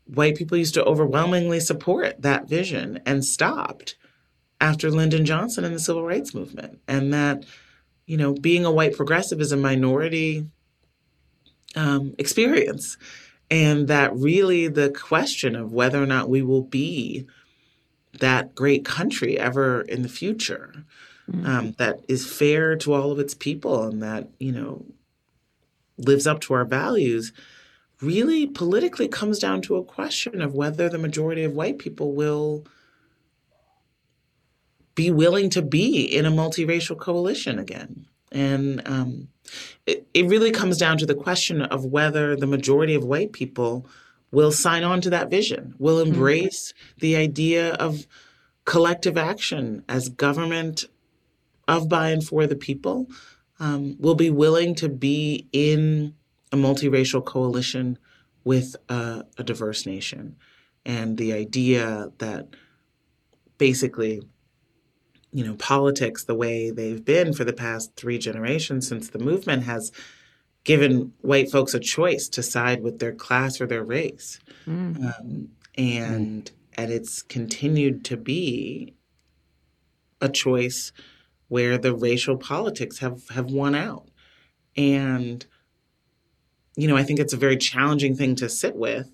white people used to overwhelmingly support that vision and stopped after Lyndon Johnson and the Civil Rights Movement. And that, you know, being a white progressive is a minority um, experience. And that really the question of whether or not we will be that great country ever in the future, mm-hmm. um, that is fair to all of its people and that, you know, lives up to our values, really politically comes down to a question of whether the majority of white people will be willing to be in a multiracial coalition again. And um, it, it really comes down to the question of whether the majority of white people will sign on to that vision, will embrace mm-hmm. the idea of collective action as government of, by, and for the people, um, will be willing to be in a multiracial coalition with a, a diverse nation. And the idea that basically, you know, politics, the way they've been for the past three generations since the movement, has given white folks a choice to side with their class or their race. Mm. Um, and, mm. and it's continued to be a choice where the racial politics have, have won out. And you know, I think it's a very challenging thing to sit with.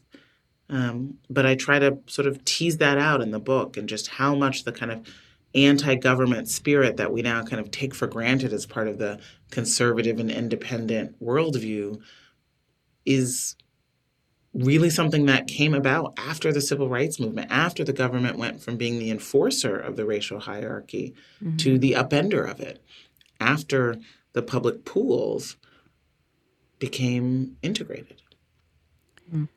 Um, but I try to sort of tease that out in the book, and just how much the kind of anti-government spirit that we now kind of take for granted as part of the conservative and independent worldview is really something that came about after the civil rights movement, after the government went from being the enforcer of the racial hierarchy mm-hmm. to the upender of it, after the public pools became integrated. Mm.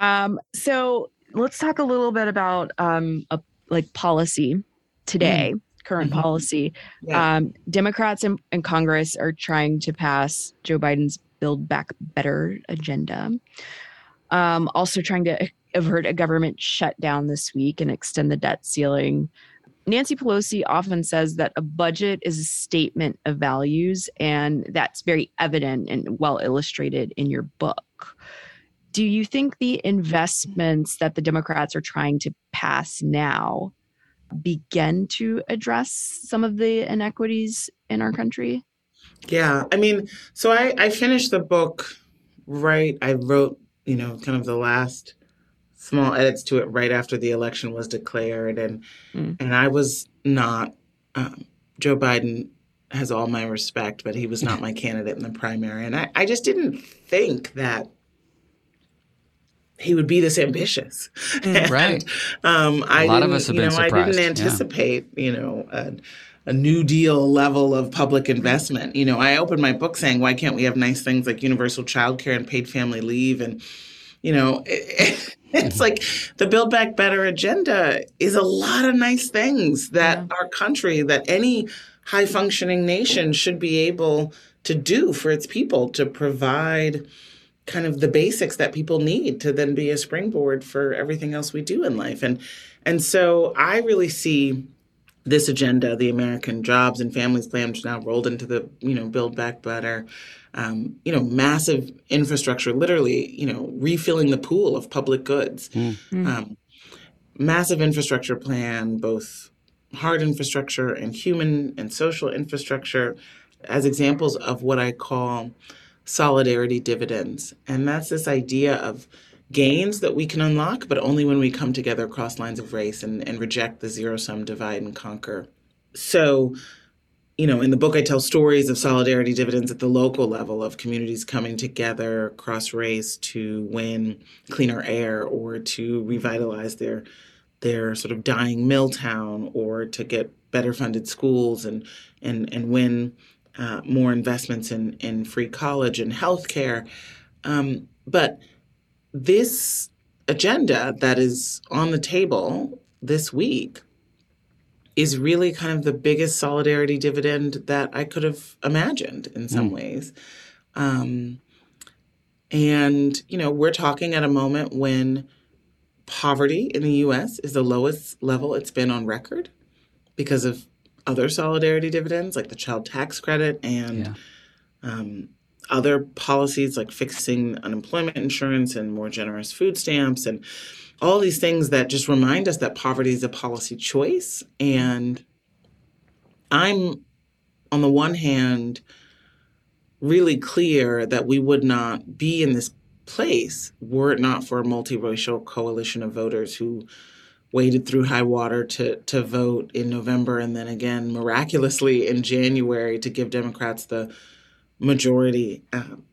Um, so let's talk a little bit about um, a, like policy today, mm-hmm. current mm-hmm. policy. Yeah. Um, Democrats in, in Congress are trying to pass Joe Biden's Build Back Better agenda. Um, also trying to avert a government shutdown this week and extend the debt ceiling. Nancy Pelosi often says that a budget is a statement of values, and that's very evident and well illustrated in your book. Do you think the investments that the Democrats are trying to pass now begin to address some of the inequities in our country? Yeah, I mean, so I, I finished the book, right? I wrote, you know, kind of the last small edits to it right after the election was declared. And mm. and I was not, um, Joe Biden has all my respect, but he was not my candidate in the primary. And I, I just didn't think that he would be this ambitious. Mm, right. Um, I a lot of us have been you know, surprised. I didn't anticipate, yeah. you know, uh, a New Deal level of public investment. You know, I opened my book saying, why can't we have nice things like universal childcare and paid family leave? And, you know, it, it's like the Build Back Better agenda is a lot of nice things that yeah. our country, that any high functioning nation should be able to do for its people, to provide kind of the basics that people need to then be a springboard for everything else we do in life. And, and so I really see this agenda, the American Jobs and Families Plan, which now rolled into the, you know, Build Back Better, um, you know, massive infrastructure, literally, you know, refilling the pool of public goods, mm. um, massive infrastructure plan, both hard infrastructure and human and social infrastructure, as examples of what I call solidarity dividends. And that's this idea of gains that we can unlock, but only when we come together across lines of race and, and reject the zero-sum divide and conquer. So, you know, in the book, I tell stories of solidarity dividends at the local level, of communities coming together across race to win cleaner air, or to revitalize their, their sort of dying mill town, or to get better funded schools and, and, and win uh, more investments in, in free college and healthcare. Um, but this agenda that is on the table this week is really kind of the biggest solidarity dividend that I could have imagined in some mm. ways. Um, and, you know, we're talking at a moment when poverty in the U S is the lowest level it's been on record because of other solidarity dividends like the child tax credit and yeah. um other policies like fixing unemployment insurance and more generous food stamps and all these things that just remind us that poverty is a policy choice. And I'm, on the one hand, really clear that we would not be in this place were it not for a multiracial coalition of voters who waded through high water to, to vote in November and then again miraculously in January to give Democrats the majority. Um,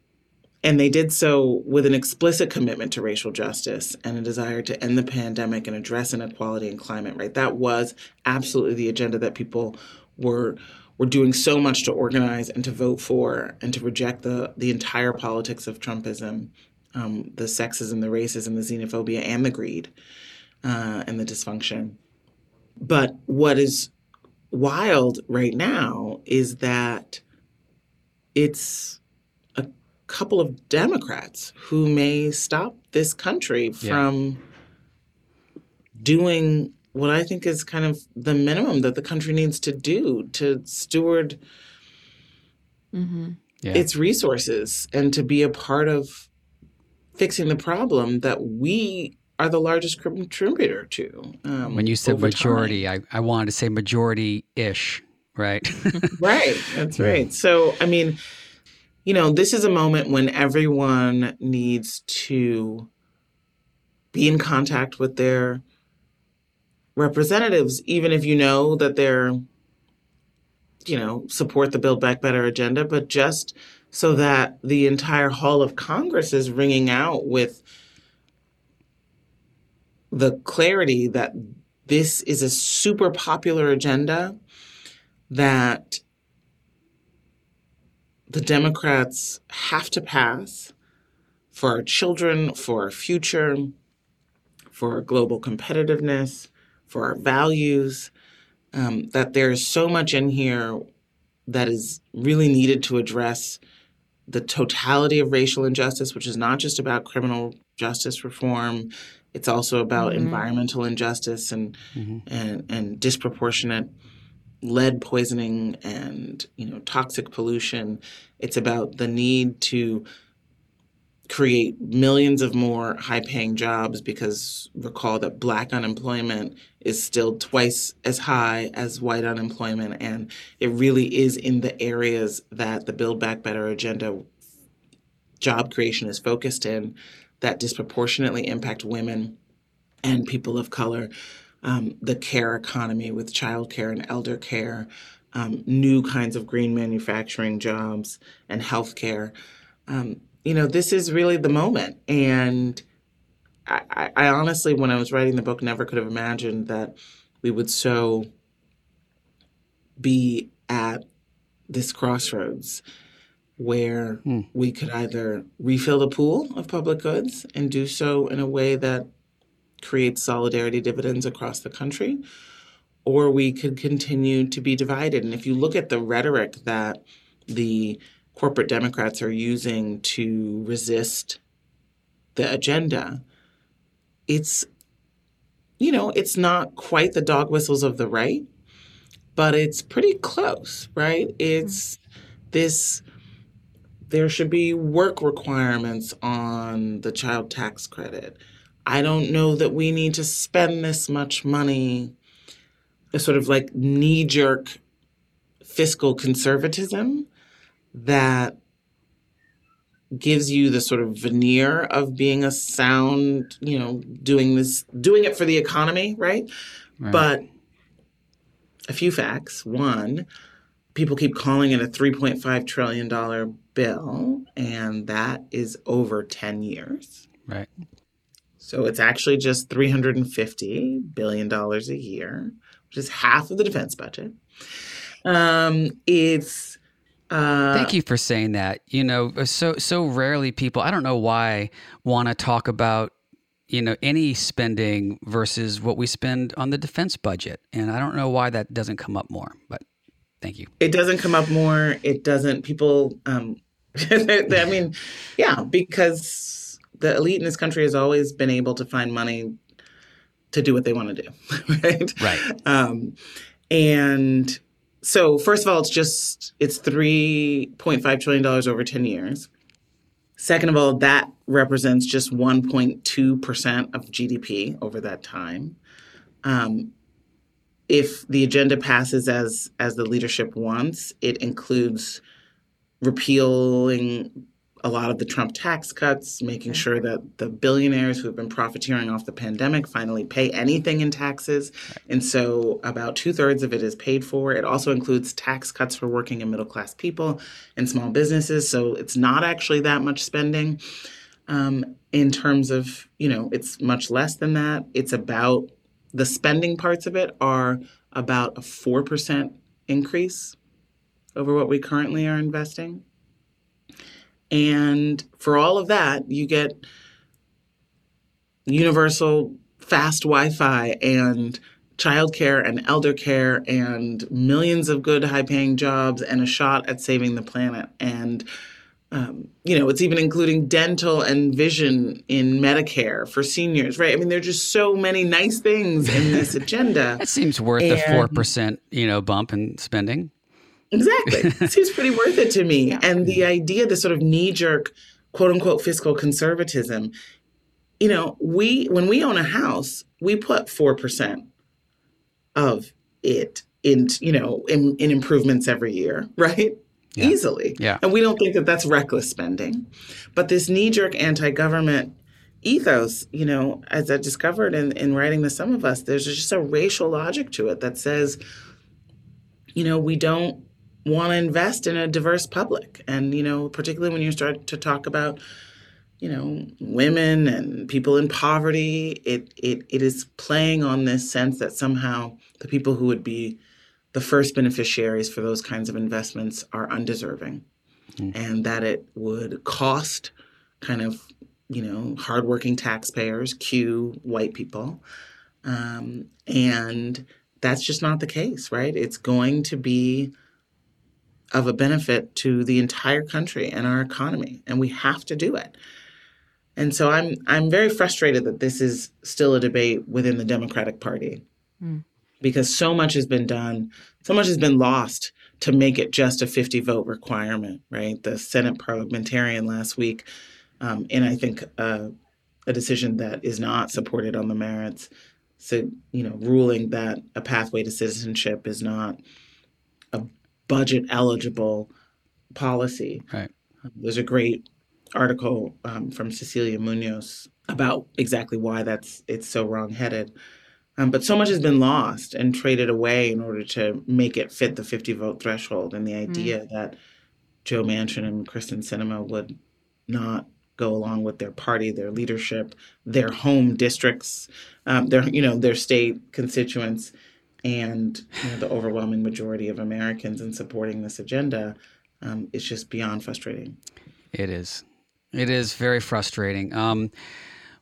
and they did so with an explicit commitment to racial justice and a desire to end the pandemic and address inequality and climate, right? That was absolutely the agenda that people were were doing so much to organize and to vote for and to reject the, the entire politics of Trumpism, um, the sexism, the racism, the xenophobia, and the greed uh, and the dysfunction. But what is wild right now is that it's a couple of Democrats who may stop this country yeah. from doing what I think is kind of the minimum that the country needs to do to steward mm-hmm. yeah. its resources and to be a part of fixing the problem that we are the largest contributor to. Um, when you said majority, I, I wanted to say majority-ish. Right. Right. That's right. So, I mean, you know, this is a moment when everyone needs to be in contact with their representatives, even if you know that they're, you know, support the Build Back Better agenda, but just so that the entire hall of Congress is ringing out with the clarity that this is a super popular agenda that the Democrats have to pass for our children, for our future, for our global competitiveness, for our values, um, that there's so much in here that is really needed to address the totality of racial injustice, which is not just about criminal justice reform. It's also about mm-hmm. environmental injustice and, mm-hmm. and and disproportionate lead poisoning and, you know, toxic pollution. It's about the need to create millions of more high-paying jobs, because recall that Black unemployment is still twice as high as white unemployment, and it really is in the areas that the Build Back Better agenda job creation is focused in that disproportionately impact women and people of color, um, the care economy with childcare and elder care, um, new kinds of green manufacturing jobs and healthcare. Um, you know, this is really the moment. And I, I honestly, when I was writing the book, never could have imagined that we would so be at this crossroads where mm. we could either refill the pool of public goods and do so in a way that creates solidarity dividends across the country, or we could continue to be divided. And if you look at the rhetoric that the corporate Democrats are using to resist the agenda, it's, you know, it's not quite the dog whistles of the right, but it's pretty close, right? It's this... There should be work requirements on the child tax credit. I don't know that we need to spend this much money. A sort of like knee-jerk fiscal conservatism that gives you the sort of veneer of being a sound, you know, doing this, doing it for the economy, right? Right. But a few facts. One, people keep calling it a three point five trillion dollars bill, and that is over ten years. Right. So it's actually just three hundred fifty billion dollars a year, which is half of the defense budget. Um, it's... Uh, Thank you for saying that. You know, so so rarely people, I don't know why, want to talk about, you know, any spending versus what we spend on the defense budget. And I don't know why that doesn't come up more, but... Thank you. It doesn't come up more. It doesn't. People, um, I mean, yeah, because the elite in this country has always been able to find money to do what they want to do, right? Right. Um, and so, first of all, it's just, it's three point five trillion dollars over ten years. Second of all, that represents just one point two percent of G D P over that time. Um If the agenda passes as as the leadership wants, it includes repealing a lot of the Trump tax cuts, making sure that the billionaires who have been profiteering off the pandemic finally pay anything in taxes. And so about two-thirds of it is paid for. It also includes tax cuts for working and middle-class people and small businesses. So it's not actually that much spending um, in terms of, you know, it's much less than that. It's about... The spending parts of it are about a four percent increase over what we currently are investing. And for all of that, you get universal fast Wi-Fi and childcare and elder care and millions of good high-paying jobs and a shot at saving the planet. And, um, you know, it's even including dental and vision in Medicare for seniors, right? I mean, there are just so many nice things in this agenda. That seems worth and, a four percent, you know, bump in spending. Exactly. It seems pretty worth it to me. And the idea, the sort of knee-jerk, quote-unquote, fiscal conservatism, you know, we when we own a house, we put four percent of it in, you know, in, in improvements every year, right? yeah. easily. Yeah. And we don't think that that's reckless spending. But this knee-jerk anti-government ethos, you know, as I discovered in, in writing The Sum of Us, there's just a racial logic to it that says, you know, we don't want to invest in a diverse public. And, you know, particularly when you start to talk about, you know, women and people in poverty, it it it is playing on this sense that somehow the people who would be the first beneficiaries for those kinds of investments are undeserving, mm. and that it would cost kind of, you know, hardworking taxpayers, cue white people. Um, and that's just not the case, right? It's going to be of a benefit to the entire country and our economy, and we have to do it. And so I'm I'm very frustrated that this is still a debate within the Democratic Party, mm. because so much has been done, so much has been lost to make it just a fifty vote requirement, right? The Senate parliamentarian last week, um, and I think uh, a decision that is not supported on the merits, so, you know, ruling that a pathway to citizenship is not a budget-eligible policy. Right. There's a great article um, from Cecilia Munoz about exactly why that's it's so wrong-headed. Um, but so much has been lost and traded away in order to make it fit the fifty vote threshold, and the idea mm. that Joe Manchin and Kristen Sinema would not go along with their party, their leadership, their home districts, um, their you know their state constituents, and you know, the overwhelming majority of Americans in supporting this agenda, um, it's just beyond frustrating. It is. It is very frustrating. Um,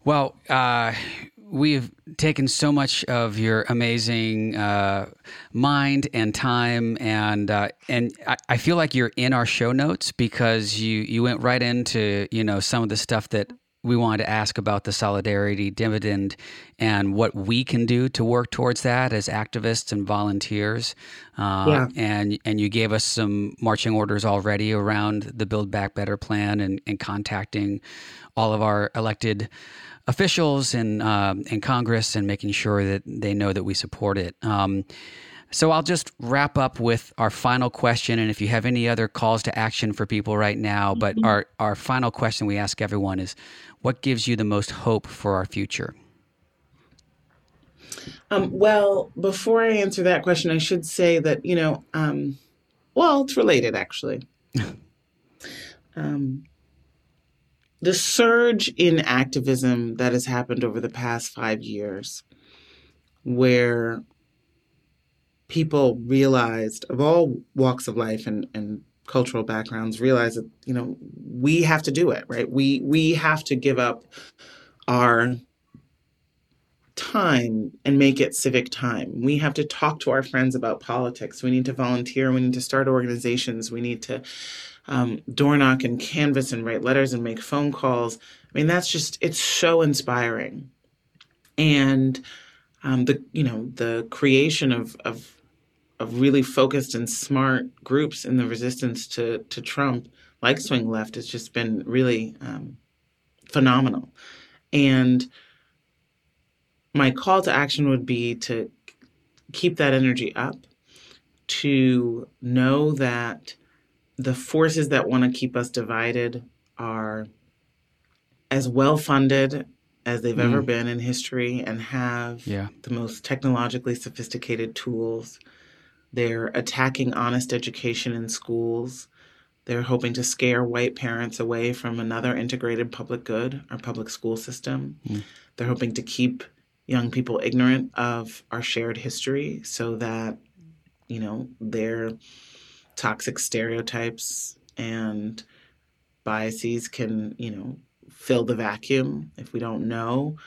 well, uh, we've taken so much of your amazing uh, mind and time, and uh, and I, I feel like you're in our show notes because you, you went right into you know some of the stuff that we wanted to ask about the solidarity dividend and what we can do to work towards that as activists and volunteers. Uh, yeah. And and you gave us some marching orders already around the Build Back Better plan and, and contacting all of our elected officials in, um, in Congress and making sure that they know that we support it. Um, So I'll just wrap up with our final question, and if you have any other calls to action for people right now, but mm-hmm. our, our final question we ask everyone is, what gives you the most hope for our future? Um, well, before I answer that question, I should say that, you know, um, well, it's related, actually. um, the surge in activism that has happened over the past five years, where people realized, of all walks of life and, and cultural backgrounds, realized that, you know, we have to do it, right? We we have to give up our time and make it civic time. We have to talk to our friends about politics. We need to volunteer. We need to start organizations. We need to um, door knock and canvas and write letters and make phone calls. I mean, that's just, it's so inspiring. And um, the, you know, the creation of, of of really focused and smart groups in the resistance to, to Trump, like Swing Left, has just been really um, phenomenal. And my call to action would be to keep that energy up, to know that the forces that want to keep us divided are as well-funded as they've mm. ever been in history and have yeah. the most technologically sophisticated tools. They're attacking honest education in schools. They're hoping to scare white parents away from another integrated public good, our public school system. Mm. They're hoping to keep young people ignorant of our shared history so that, you know, their toxic stereotypes and biases can, you know, fill the vacuum. If we don't know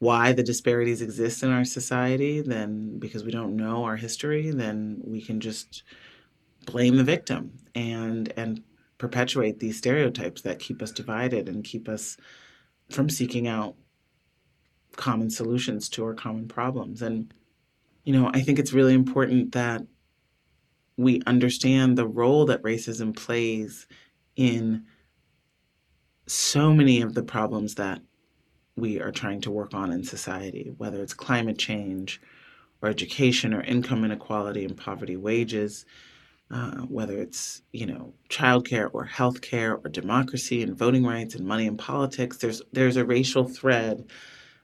why the disparities exist in our society, then because we don't know our history, then we can just blame the victim and and perpetuate these stereotypes that keep us divided and keep us from seeking out common solutions to our common problems. And, you know, I think it's really important that we understand the role that racism plays in so many of the problems that we are trying to work on in society, whether it's climate change or education or income inequality and poverty wages, uh, whether it's, you know, childcare or healthcare or democracy and voting rights and money and politics. There's there's a racial thread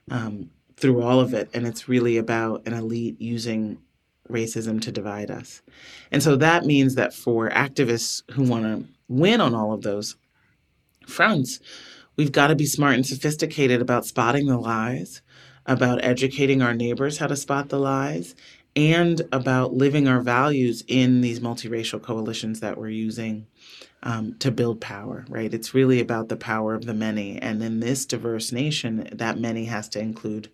um, through all of it, and it's really about an elite using racism to divide us. And so that means that for activists who want to win on all of those fronts, we've got to be smart and sophisticated about spotting the lies, about educating our neighbors how to spot the lies, and about living our values in these multiracial coalitions that we're using um, to build power, right? It's really about the power of the many. And in this diverse nation, that many has to include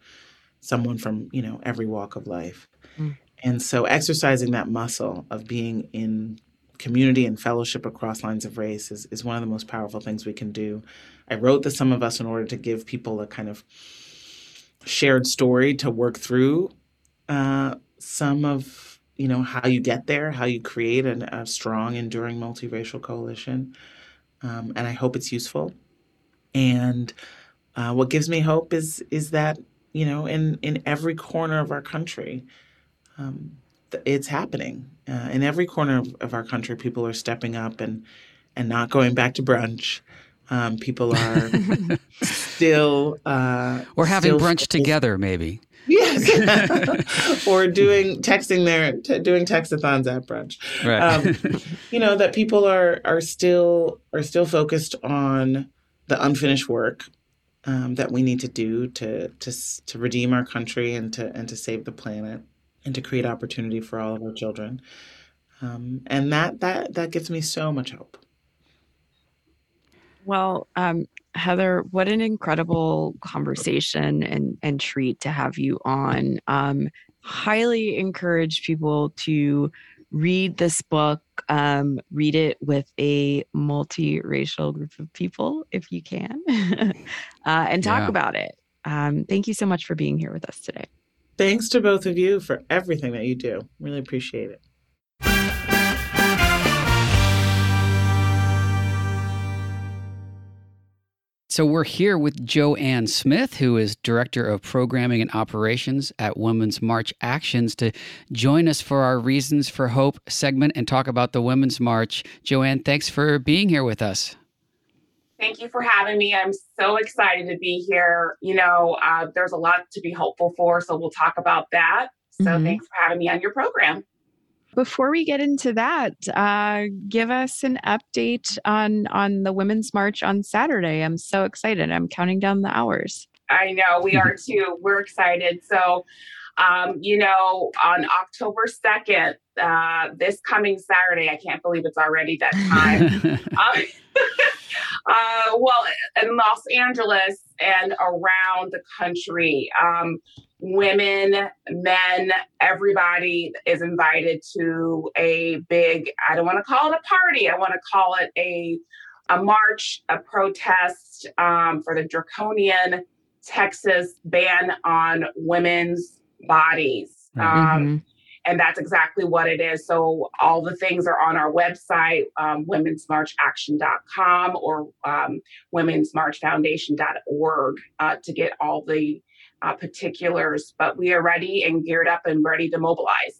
someone from, you know, every walk of life. Mm. And so exercising that muscle of being in community and fellowship across lines of race is, is one of the most powerful things we can do. I wrote The Sum of Us in order to give people a kind of shared story to work through uh, some of, you know, how you get there, how you create an, a strong, enduring multiracial coalition. Um, and I hope it's useful. And uh, what gives me hope is is that, you know, in, in every corner of our country, Um, th- it's happening. Uh, in every corner of, of our country, people are stepping up and, and not going back to brunch. Um, people are still... Uh, or having still brunch still, together, maybe. Yes. Or doing texting their, t- doing textathons at brunch. Right. Um, you know, that people are, are, still, are still focused on the unfinished work um, that we need to do to, to, to redeem our country and to, and to save the planet, and to create opportunity for all of our children. Um, and that that that gives me so much hope. Well, um, Heather, what an incredible conversation and, and treat to have you on. Um, highly encourage people to read this book, um, read it with a multiracial group of people, if you can, uh, and talk yeah. about it. Um, thank you so much for being here with us today. Thanks to both of you for everything that you do. Really appreciate it. So we're here with Joanne Smith, who is Director of Programming and Operations at Women's March Actions, to join us for our Reasons for Hope segment and talk about the Women's March. Joanne, thanks for being here with us. Thank you for having me. I'm so excited to be here. You know, uh, there's a lot to be hopeful for, so we'll talk about that. So mm-hmm. Thanks for having me on your program. Before we get into that, uh, give us an update on, on the Women's March on Saturday. I'm so excited. I'm counting down the hours. I know. We are too. We're excited. So, um, you know, on October second, uh, this coming Saturday, I can't believe it's already that time. um, Uh, well, in Los Angeles and around the country, um, women, men, everybody is invited to a big, I don't want to call it a party. I want to call it a, a march, a protest um, for the draconian Texas ban on women's bodies. Mm-hmm. Um, and that's exactly what it is. So all the things are on our website, um, women's march action dot com or um, women's march foundation dot org uh, to get all the uh, particulars. But we are ready and geared up and ready to mobilize.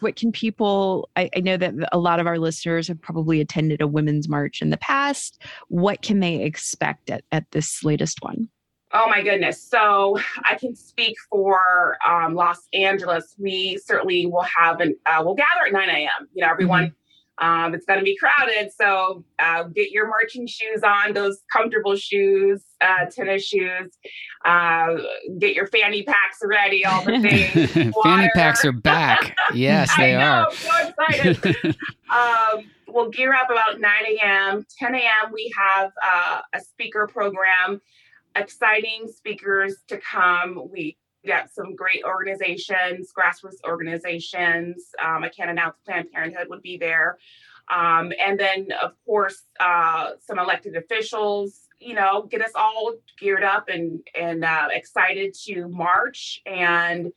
What can people, I, I know that a lot of our listeners have probably attended a Women's March in the past. What can they expect at, at this latest one? Oh, my goodness. So I can speak for um, Los Angeles. We certainly will have an, uh, we'll gather at nine a.m. You know, everyone, um, it's going to be crowded. So uh, get your marching shoes on, those comfortable shoes, uh, tennis shoes, uh, get your fanny packs ready, all the things. Fanny packs are back. Yes, they I know, are. I'm so excited. um, we'll gear up about nine a.m., ten a.m. We have uh, a speaker program. Exciting speakers to come. We got some great organizations, grassroots organizations. Um, I can't announce Planned Parenthood would be there. Um, and then, of course, uh, some elected officials, you know, get us all geared up and, and uh, excited to march and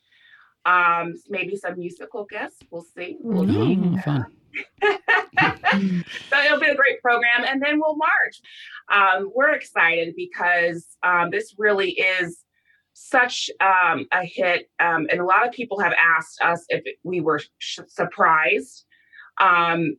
um, maybe some musical guests. We'll see. We'll see. Mm, fun. So it'll be a great program, and then we'll march. Um, we're excited because um, this really is such um, a hit, um, and a lot of people have asked us if we were sh- surprised um,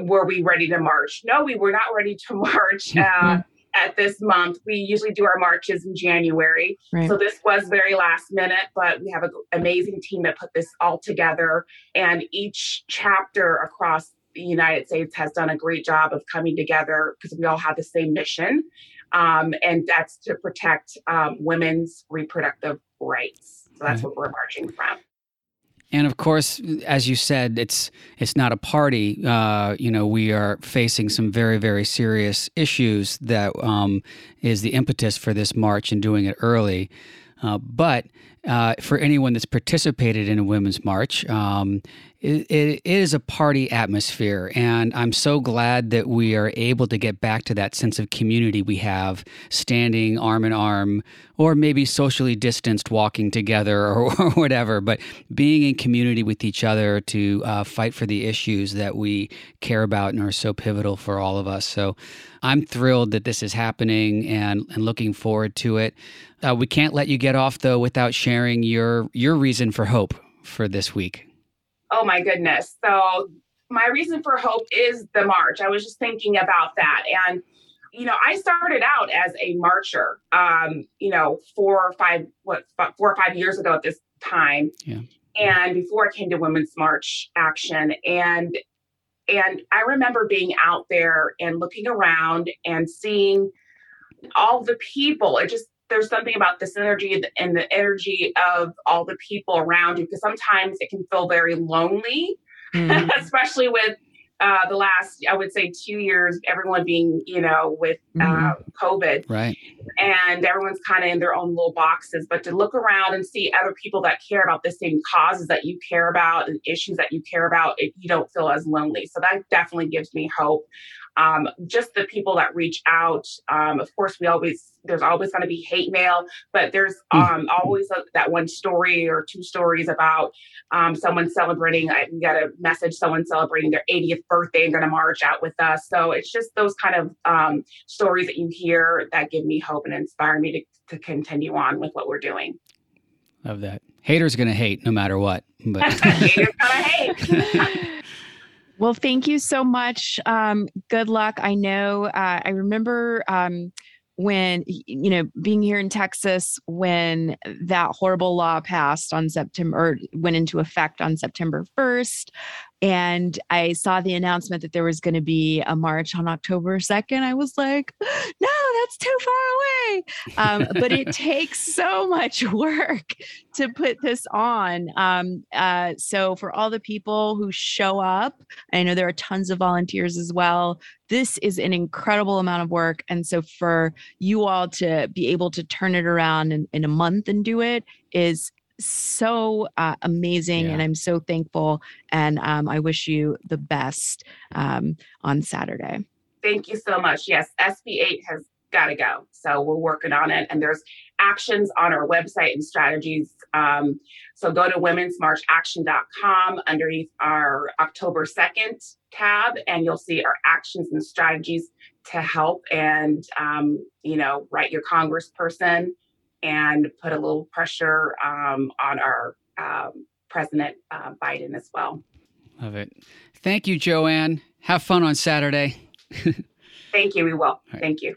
were we ready to march? No, we were not ready to march uh, at this month. We usually do our marches in January. Right. So this was very last minute, but we have an amazing team that put this all together. And each chapter across the United States has done a great job of coming together because we all have the same mission. Um, and that's to protect um, women's reproductive rights. So that's right. What we're marching from. And of course, as you said, it's it's not a party. Uh, you know, we are facing some very, very serious issues that um, is the impetus for this march and doing it early. Uh, but uh, for anyone that's participated in a women's march, um, it, it is a party atmosphere. And I'm so glad that we are able to get back to that sense of community we have standing arm in arm, or maybe socially distanced walking together or, or whatever, but being in community with each other to uh, fight for the issues that we care about and are so pivotal for all of us. So I'm thrilled that this is happening and, and looking forward to it. Uh, we can't let you get off, though, without sharing your your reason for hope for this week. Oh, my goodness. So my reason for hope is the march. I was just thinking about that. And, you know, I started out as a marcher, um, you know, four or five, what, four or five years ago at this time. Yeah. And before I came to Women's March Action. And, and I remember being out there and looking around and seeing all the people. It just, there's something about this energy and the energy of all the people around you, because sometimes it can feel very lonely, mm. especially with uh, the last, I would say, two years, everyone being, you know, with mm. uh, COVID. Right. And everyone's kind of in their own little boxes. But to look around and see other people that care about the same causes that you care about and issues that you care about, it, you don't feel as lonely. So that definitely gives me hope. Um, just the people that reach out. Um, of course, we always, there's always going to be hate mail, but there's um, always a, that one story or two stories about um, someone celebrating. I got a message, someone celebrating their eightieth birthday and going to march out with us. So it's just those kind of um, stories that you hear that give me hope and inspire me to, to continue on with what we're doing. Love that. Haters going to hate no matter what. But. Haters going to hate. Well, thank you so much. Um, good luck. I know, uh, I remember um, when, you know, being here in Texas, when that horrible law passed on September, or went into effect on September first. And I saw the announcement that there was going to be a march on October second. I was like, no, that's too far away. Um, but it takes so much work to put this on. Um, uh, so for all the people who show up, I know there are tons of volunteers as well. This is an incredible amount of work. And so for you all to be able to turn it around in, in a month and do it is so uh, amazing. Yeah. And I'm so thankful. And um, I wish you the best um, on Saturday. Thank you so much. Yes, S B eight has got to go. So we're working on it. And there's actions on our website and strategies. Um, so go to women's march action dot com underneath our October second tab, and you'll see our actions and strategies to help. And, um, you know, write your congressperson and put a little pressure um, on our um, President uh, Biden as well. Love it. Thank you, Joanne. Have fun on Saturday. Thank you. We will. All right. Thank you.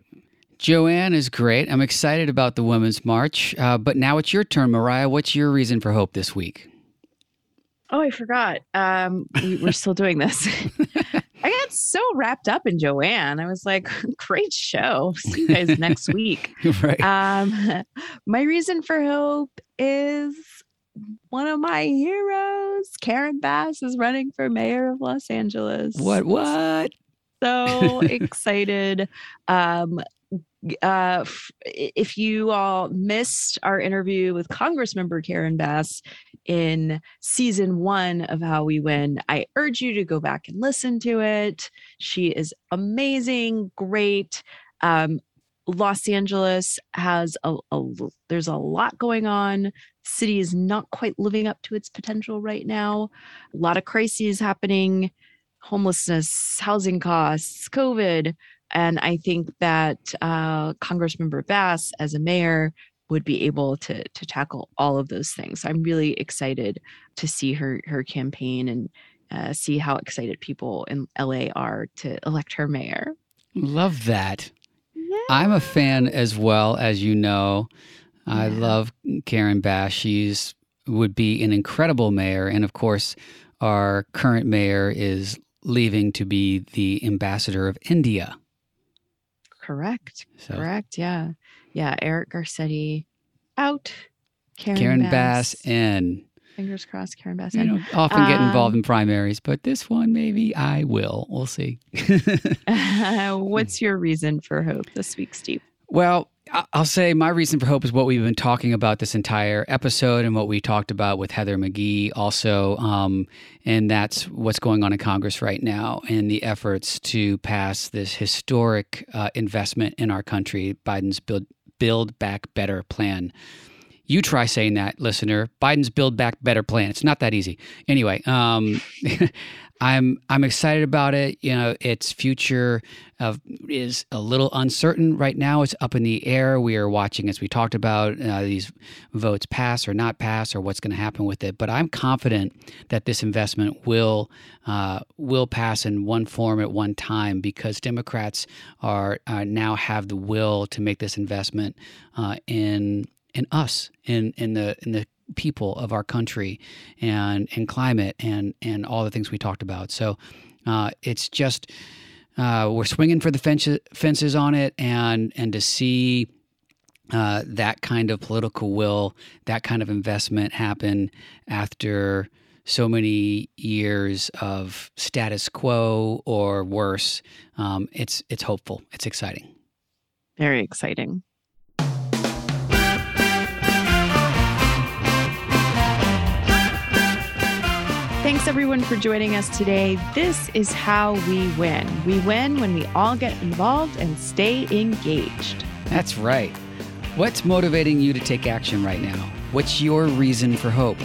Joanne is great. I'm excited about the Women's March, uh, but now it's your turn, Mariah. What's your reason for hope this week? Oh, I forgot. Um, we, we're still doing this. I got so wrapped up in Joanne. I was like, great show. See you guys next week. Right. Um, my reason for hope is one of my heroes, Karen Bass, is running for mayor of Los Angeles. What, what? So excited. Um, uh, if you all missed our interview with Congressmember Karen Bass in season one of How We Win, I urge you to go back and listen to it. She is amazing, great. Um, Los Angeles has a, a there's a lot going on. The city is not quite living up to its potential right now. A lot of crises happening. Homelessness, housing costs, COVID. And I think that uh, Congressmember Bass, as a mayor, would be able to to tackle all of those things. So I'm really excited to see her her campaign and uh, see how excited people in L A are to elect her mayor. Love that. Yeah. I'm a fan as well, as you know. Yeah. I love Karen Bass. She's would be an incredible mayor. And of course, our current mayor is leaving to be the ambassador of India. Correct. So. Correct. Yeah. Yeah. Eric Garcetti out. Karen, Karen Bass. Bass in. Fingers crossed, Karen Bass in. You know, often get involved um, in primaries, but this one maybe I will. We'll see. uh, what's your reason for hope this week, Steve? Well, I'll say my reason for hope is what we've been talking about this entire episode and what we talked about with Heather McGhee also, um, and that's what's going on in Congress right now and the efforts to pass this historic uh, investment in our country, Biden's Build, Build Back Better plan. You try saying that, listener. Biden's Build Back Better plan. It's not that easy. Anyway, um, I'm I'm excited about it. You know, its future of, is a little uncertain right now. It's up in the air. We are watching, as we talked about, uh, these votes pass or not pass, or what's going to happen with it. But I'm confident that this investment will uh, will pass in one form at one time because Democrats are uh, now have the will to make this investment uh, in. in us, in, in the in the people of our country and, and climate and, and all the things we talked about. So uh, it's just, uh, we're swinging for the fences, fences on it and, and to see uh, that kind of political will, that kind of investment happen after so many years of status quo or worse, um, it's it's hopeful. It's exciting. Very exciting. Thanks, everyone, for joining us today. This is how we win. We win when we all get involved and stay engaged. That's right. What's motivating you to take action right now? What's your reason for hope?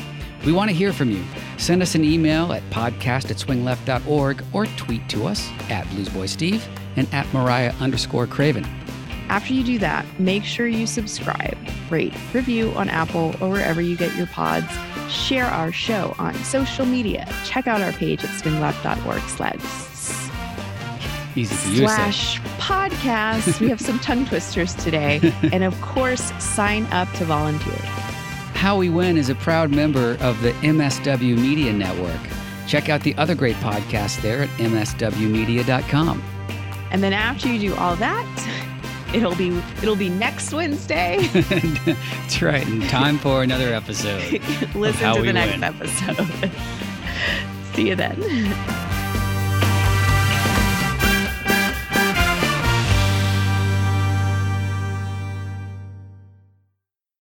We want to hear from you. Send us an email at podcast at swing left dot org or tweet to us at bluesboysteve and at Mariah underscore Craven. After you do that, make sure you subscribe, rate, review on Apple or wherever you get your pods. Share our show on social media. Check out our page at swing left dot org slash, Easy for you slash podcast. We have some tongue twisters today. And of course, sign up to volunteer. How We Win is a proud member of the M S W Media Network. Check out the other great podcasts there at m s w media dot com. And then after you do all that, It'll be it'll be next Wednesday. That's right. And time for another episode. Listen to the next episode. See you then.